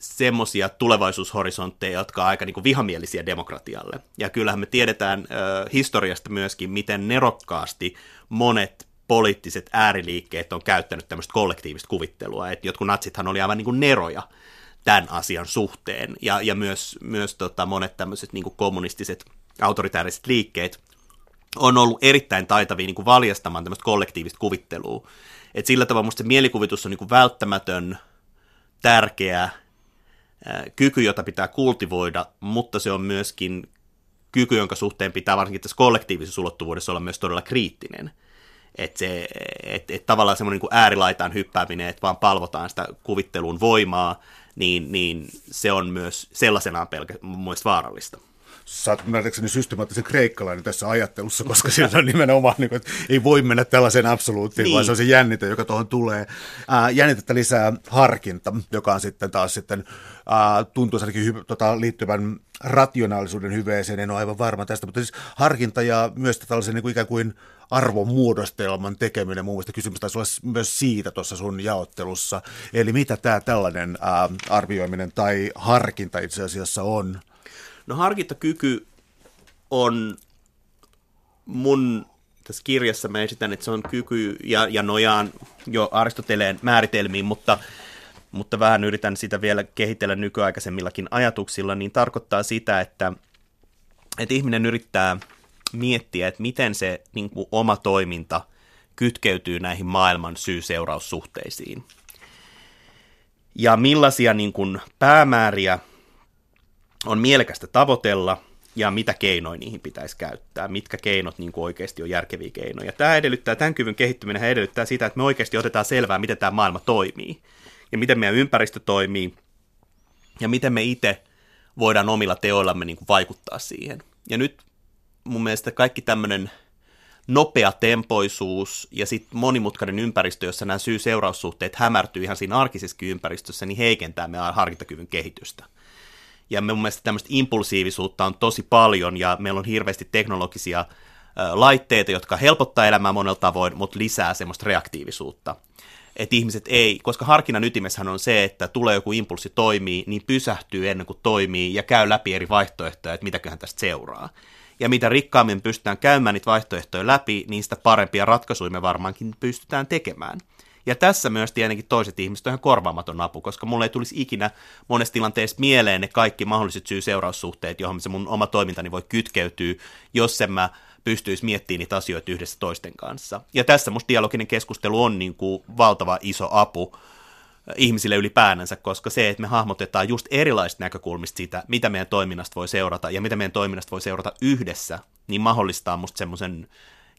semmoisia tulevaisuushorisontteja, jotka on aika niin kuin vihamielisiä demokratialle. Ja kyllähän me tiedetään historiasta myöskin, miten nerokkaasti monet poliittiset ääriliikkeet on käyttänyt tämmöistä kollektiivista kuvittelua, että jotkut natsithan oli aivan niin kuin neroja tämän asian suhteen, ja myös monet tämmöiset niin kuin kommunistiset, autoritääriset liikkeet on ollut erittäin taitavia niin kuin valjastamaan tämmöistä kollektiivista kuvittelua, että sillä tavalla musta se mielikuvitus on niin kuin välttämätön, tärkeä kyky, jota pitää kultivoida, mutta se on myöskin kyky, jonka suhteen pitää varsinkin tässä kollektiivisessa ulottuvuudessa olla myös todella kriittinen. Että tavallaan semmoinen niin äärilaitaan hyppääminen, että vaan palvotaan sitä kuvittelun voimaa, niin se on myös sellaisenaan mun mielestä vaarallista. ymmärtääkseni systemaattisen kreikkalainen tässä ajattelussa, koska siinä on nimenomaan, niin kuin, että ei voi mennä tällaiseen absoluuttiin, niin, vaan se on se jännite, joka tuohon tulee. Jännitettä lisää harkinta, joka on sitten taas sitten, tuntuu liittyvän rationaalisuuden hyveeseen, en ole aivan varma tästä, mutta siis harkinta ja myös tällaisen niin kuin ikään kuin arvomuodostelman tekeminen, muun muassa kysymys taisi olla myös siitä tuossa sun jaottelussa, eli mitä tämä tällainen arvioiminen tai harkinta itse asiassa on? No harkintakyky on mun, tässä kirjassa mä esitän, että se on kyky ja nojaan jo Aristoteleen määritelmiin, mutta vähän yritän sitä vielä kehitellä nykyaikaisemmillakin ajatuksilla, niin tarkoittaa sitä, että ihminen yrittää miettiä, että miten se niin kuin oma toiminta kytkeytyy näihin maailman syy-seuraussuhteisiin. Ja millaisia niin kuin päämääriä on mielekästä tavoitella ja mitä keinoja niihin pitäisi käyttää, mitkä keinot niin kuin oikeasti on järkeviä keinoja. Tämän kyvyn kehittyminen edellyttää sitä, että me oikeasti otetaan selvää, miten tämä maailma toimii ja miten meidän ympäristö toimii ja miten me itse voidaan omilla teoillamme niin kuin vaikuttaa siihen. Ja nyt mun mielestä kaikki tämmöinen nopea tempoisuus ja sitten monimutkainen ympäristö, jossa nämä syy-seuraussuhteet hämärtyy ihan siinä arkisessakin ympäristössä, niin heikentää meidän harkintakyvyn kehitystä. Ja mun mielestä tämmöistä impulsiivisuutta on tosi paljon, ja meillä on hirveästi teknologisia laitteita, jotka helpottaa elämää monella tavoin, mutta lisää semmoista reaktiivisuutta. Että ihmiset ei, koska harkinnan ytimessähän on se, että tulee joku impulssi toimii, niin pysähtyy ennen kuin toimii, ja käy läpi eri vaihtoehtoja, että mitäköhän tästä seuraa. Ja mitä rikkaammin pystytään käymään niitä vaihtoehtoja läpi, niin sitä parempia ratkaisuja me varmaankin pystytään tekemään. Ja tässä myös tietenkin toiset ihmiset on ihan korvaamaton apu, koska mulle ei tulisi ikinä monessa tilanteessa mieleen ne kaikki mahdolliset syy-seuraussuhteet, johon se mun oma toimintani voi kytkeytyä, jos en mä pystyisi miettimään niitä asioita yhdessä toisten kanssa. Ja tässä musta dialoginen keskustelu on niin kuin valtava iso apu ihmisille ylipäänsä, koska se, että me hahmotetaan just erilaisista näkökulmista sitä, mitä meidän toiminnasta voi seurata ja mitä meidän toiminnasta voi seurata yhdessä, niin mahdollistaa musta semmoisen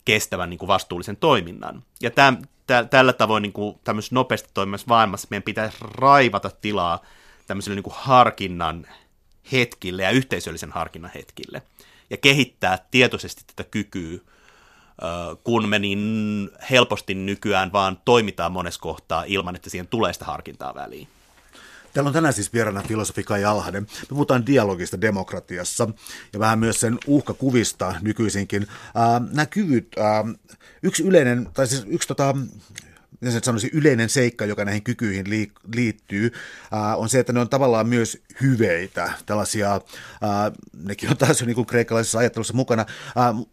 kestävän niin kuin vastuullisen toiminnan. Ja tällä tavoin niin kuin tämmöisessä nopeasti toimivassa maailmassa meidän pitäisi raivata tilaa tämmöiselle niin kuin harkinnan hetkille ja yhteisöllisen harkinnan hetkille ja kehittää tietoisesti tätä kykyä, kun me niin helposti nykyään vaan toimitaan monessa kohtaa ilman, että siihen tulee sitä harkintaa väliin. Täällä on tänään siis vieraana filosofi Kai Alhanen. Me puhutaan dialogista demokratiassa ja vähän myös sen uhkakuvista nykyisinkin. Nämä kyvyt, yksi yleinen, tai siis yksi yleinen seikka, joka näihin kykyihin liittyy, on se, että ne on tavallaan myös hyveitä. Tällaisia, nekin on taas jo niin kuin kreikkalaisessa ajattelussa mukana.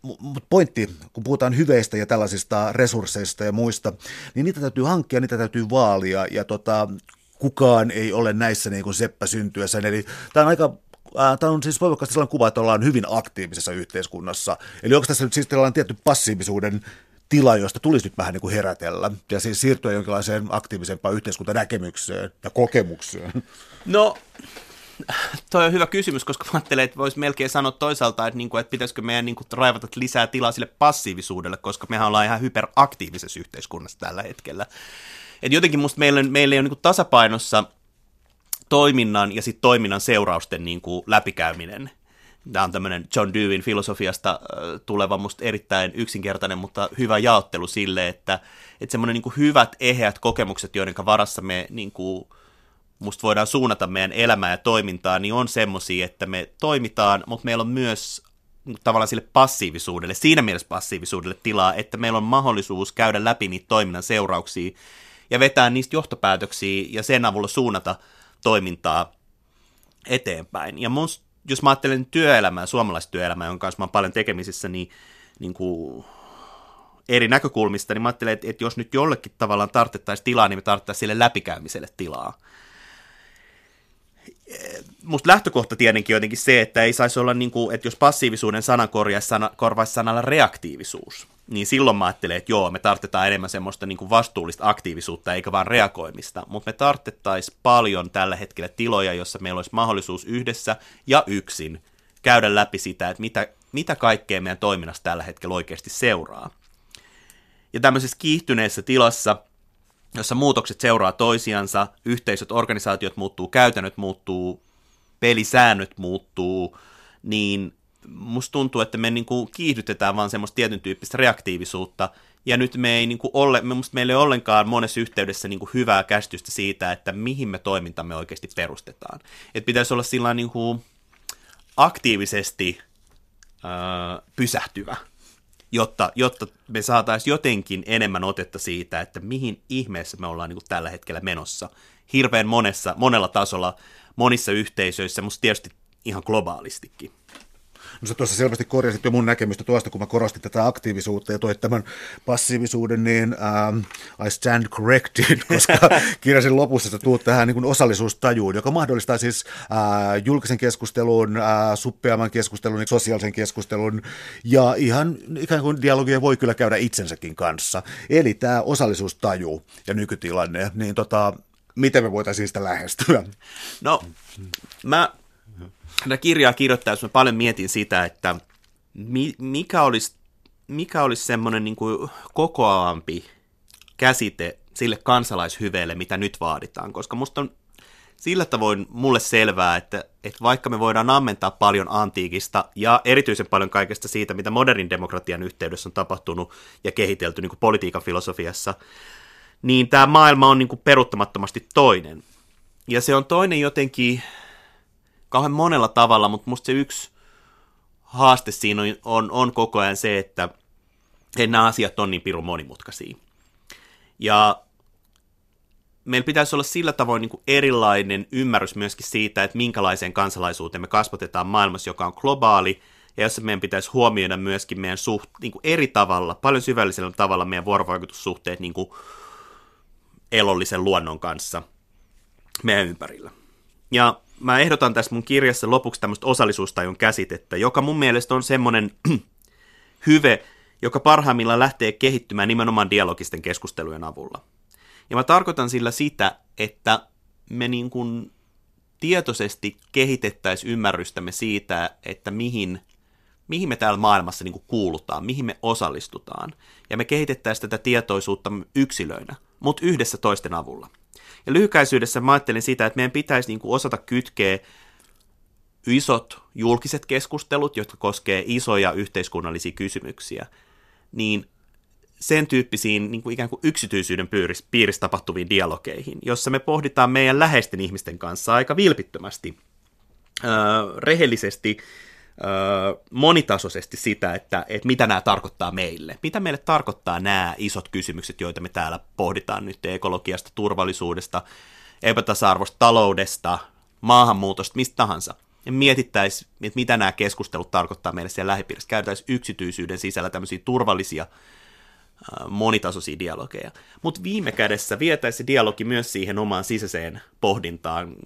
Mutta pointti, kun puhutaan hyveistä ja tällaisista resursseista ja muista, niin niitä täytyy hankkia, niitä täytyy vaalia ja kukaan ei ole näissä niin kuin seppä syntyessä. Eli tämä on siis voimakkaasti sellainen kuva, että ollaan hyvin aktiivisessa yhteiskunnassa. Eli onko tässä nyt siis tällainen tietty passiivisuuden tila, josta tulisi nyt vähän niin kuin herätellä ja siis siirtyä jonkinlaiseen aktiivisempaan yhteiskuntanäkemykseen ja kokemukseen? No, toi on hyvä kysymys, koska mä ajattelen, että voisi melkein sanoa toisaalta, että pitäisikö meidän raivata lisää tilaa sille passiivisuudelle, koska mehän ollaan ihan hyperaktiivisessa yhteiskunnassa tällä hetkellä. Et jotenkin musta meillä ei ole niin kuin tasapainossa toiminnan ja sit toiminnan seurausten niin kuin läpikäyminen. Tämä on tämmöinen John Dewin filosofiasta tuleva musta erittäin yksinkertainen, mutta hyvä jaottelu sille, että semmoinen niin kuin hyvät, eheät kokemukset, joiden varassa me niin kuin musta voidaan suunnata meidän elämää ja toimintaa, niin on semmoisia, että me toimitaan, mutta meillä on myös tavallaan sille passiivisuudelle, siinä mielessä passiivisuudelle tilaa, että meillä on mahdollisuus käydä läpi niitä toiminnan seurauksia ja vetää niistä johtopäätöksiä ja sen avulla suunnata toimintaa eteenpäin. Ja jos mä ajattelen työelämää, suomalaista työelämää, jonka kanssa mä oon paljon tekemisissä, niin kuin eri näkökulmista, niin mä ajattelen, että jos nyt jollekin tavallaan tarvittaisiin tilaa, niin me tarvittaisiin sille läpikäymiselle tilaa. Musta lähtökohta tietenkin jotenkin se, että ei saisi olla, niin kuin, että jos passiivisuuden sanan korvaisi sanalla reaktiivisuus, niin silloin mä ajattelen, että joo, me tarvitaan enemmän semmoista niin kuin vastuullista aktiivisuutta eikä vaan reagoimista, mutta me tarvittaisiin paljon tällä hetkellä tiloja, jossa meillä olisi mahdollisuus yhdessä ja yksin käydä läpi sitä, että mitä kaikkea meidän toiminnassa tällä hetkellä oikeasti seuraa. Ja tämmöisessä kiihtyneessä tilassa, jossa muutokset seuraa toisiansa, yhteisöt, organisaatiot muuttuu, käytännöt muuttuu, pelisäännöt muuttuu, niin musta tuntuu, että me niinku kiihdytetään vaan semmoista tietyn tyyppistä reaktiivisuutta, ja nyt me ei niinku meillä ei ollenkaan monessa yhteydessä niinku hyvää käsitystä siitä, että mihin me toimintamme oikeasti perustetaan. Et pitäisi olla sillä niinku aktiivisesti pysähtyvä, jotta me saataisiin jotenkin enemmän otetta siitä, että mihin ihmeessä me ollaan niinku tällä hetkellä menossa. Hirveän monella tasolla, monissa yhteisöissä, mutta tietysti ihan globaalistikin. No sä tuossa selvästi korjasit jo mun näkemystä tuosta, kun mä korostin tätä aktiivisuutta ja toit tämän passiivisuuden, niin I stand corrected, koska kirjasin lopussa, että tuut tähän niin kuin osallisuustajuun, joka mahdollistaa siis julkisen keskustelun, suppeamman keskustelun, sosiaalisen keskustelun ja ikään kuin dialogia voi kyllä käydä itsensäkin kanssa. Eli tämä osallisuustaju ja nykytilanne, niin miten me voitaisiin sitä lähestyä? No, tätä kirjaa kirjoittaessa paljon mietin sitä, että mikä olisi semmoinen niin kuin kokoavampi käsite sille kansalaishyveelle, mitä nyt vaaditaan, koska musta on sillä tavoin mulle selvää, että vaikka me voidaan ammentaa paljon antiikista ja erityisen paljon kaikesta siitä, mitä modernin demokratian yhteydessä on tapahtunut ja kehitelty niin kuin politiikan filosofiassa, niin tämä maailma on niin kuin peruuttamattomasti toinen. Ja se on toinen jotenkin kauhean monella tavalla, mutta musta se yksi haaste siinä on koko ajan se, että nämä asiat on niin pirun monimutkaisia. Ja meillä pitäisi olla sillä tavoin niin kuin erilainen ymmärrys myöskin siitä, että minkälaiseen kansalaisuuteen me kasvatetaan maailmassa, joka on globaali, ja jossa meidän pitäisi huomioida myöskin meidän niin kuin eri tavalla, paljon syvällisellä tavalla meidän vuorovaikutussuhteet niin kuin elollisen luonnon kanssa meidän ympärillä. Ja mä ehdotan tässä mun kirjassa lopuksi tämmöistä osallisuustajun käsitettä, joka mun mielestä on semmoinen hyve, joka parhaimmillaan lähtee kehittymään nimenomaan dialogisten keskustelujen avulla. Ja mä tarkoitan sillä sitä, että me niin kuin tietoisesti kehitettäisiin ymmärrystämme siitä, että mihin me täällä maailmassa niin kuin kuulutaan, mihin me osallistutaan. Ja me kehitettäisiin tätä tietoisuutta yksilöinä, mutta yhdessä toisten avulla. Ja lyhykäisyydessä mä ajattelin sitä, että meidän pitäisi niin kuin osata kytkeä isot julkiset keskustelut, jotka koskee isoja yhteiskunnallisia kysymyksiä, niin sen tyyppisiin niin kuin ikään kuin yksityisyyden piirissä tapahtuviin dialogeihin, jossa me pohditaan meidän läheisten ihmisten kanssa aika vilpittömästi, rehellisesti, monitasoisesti sitä, että mitä nämä tarkoittaa meille. Mitä meille tarkoittaa nämä isot kysymykset, joita me täällä pohditaan nyt ekologiasta, turvallisuudesta, epätasa-arvosta, taloudesta, maahanmuutosta, mistä tahansa. Ja mietittäisiin, että mitä nämä keskustelut tarkoittaa meille siellä lähipiirissä. Käytäisiin yksityisyyden sisällä tämmöisiä turvallisia, monitasoisia dialogeja. Mutta viime kädessä vietäisiin se dialogi myös siihen omaan sisäiseen pohdintaan. Mä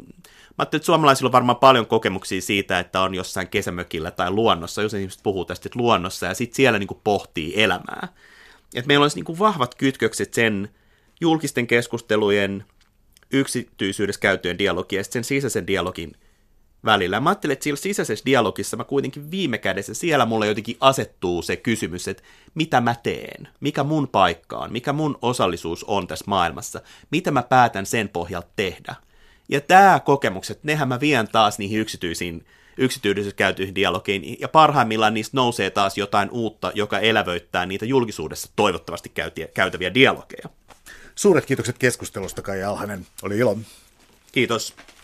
ajattelin, että suomalaisilla on varmaan paljon kokemuksia siitä, että on jossain kesämökillä tai luonnossa, jos ihmiset puhuu tästä, että luonnossa, ja sitten siellä niinku pohtii elämää. Et meillä olisi niinku vahvat kytkökset sen julkisten keskustelujen, yksityisyydessä käytyjen dialogien ja sen sisäisen dialogin välillä. Mä ajattelin, että siellä sisäisessä dialogissa mä kuitenkin viime kädessä, siellä mulle jotenkin asettuu se kysymys, että mitä mä teen, mikä mun paikka on, mikä mun osallisuus on tässä maailmassa, mitä mä päätän sen pohjalta tehdä. Ja tämä kokemukset, nehän mä vien taas niihin yksityisyydessä käytyihin dialogiin, ja parhaimmillaan niistä nousee taas jotain uutta, joka elävöittää niitä julkisuudessa toivottavasti käytäviä dialogeja. Suuret kiitokset keskustelusta, Kai Alhanen. Oli ilo. Kiitos.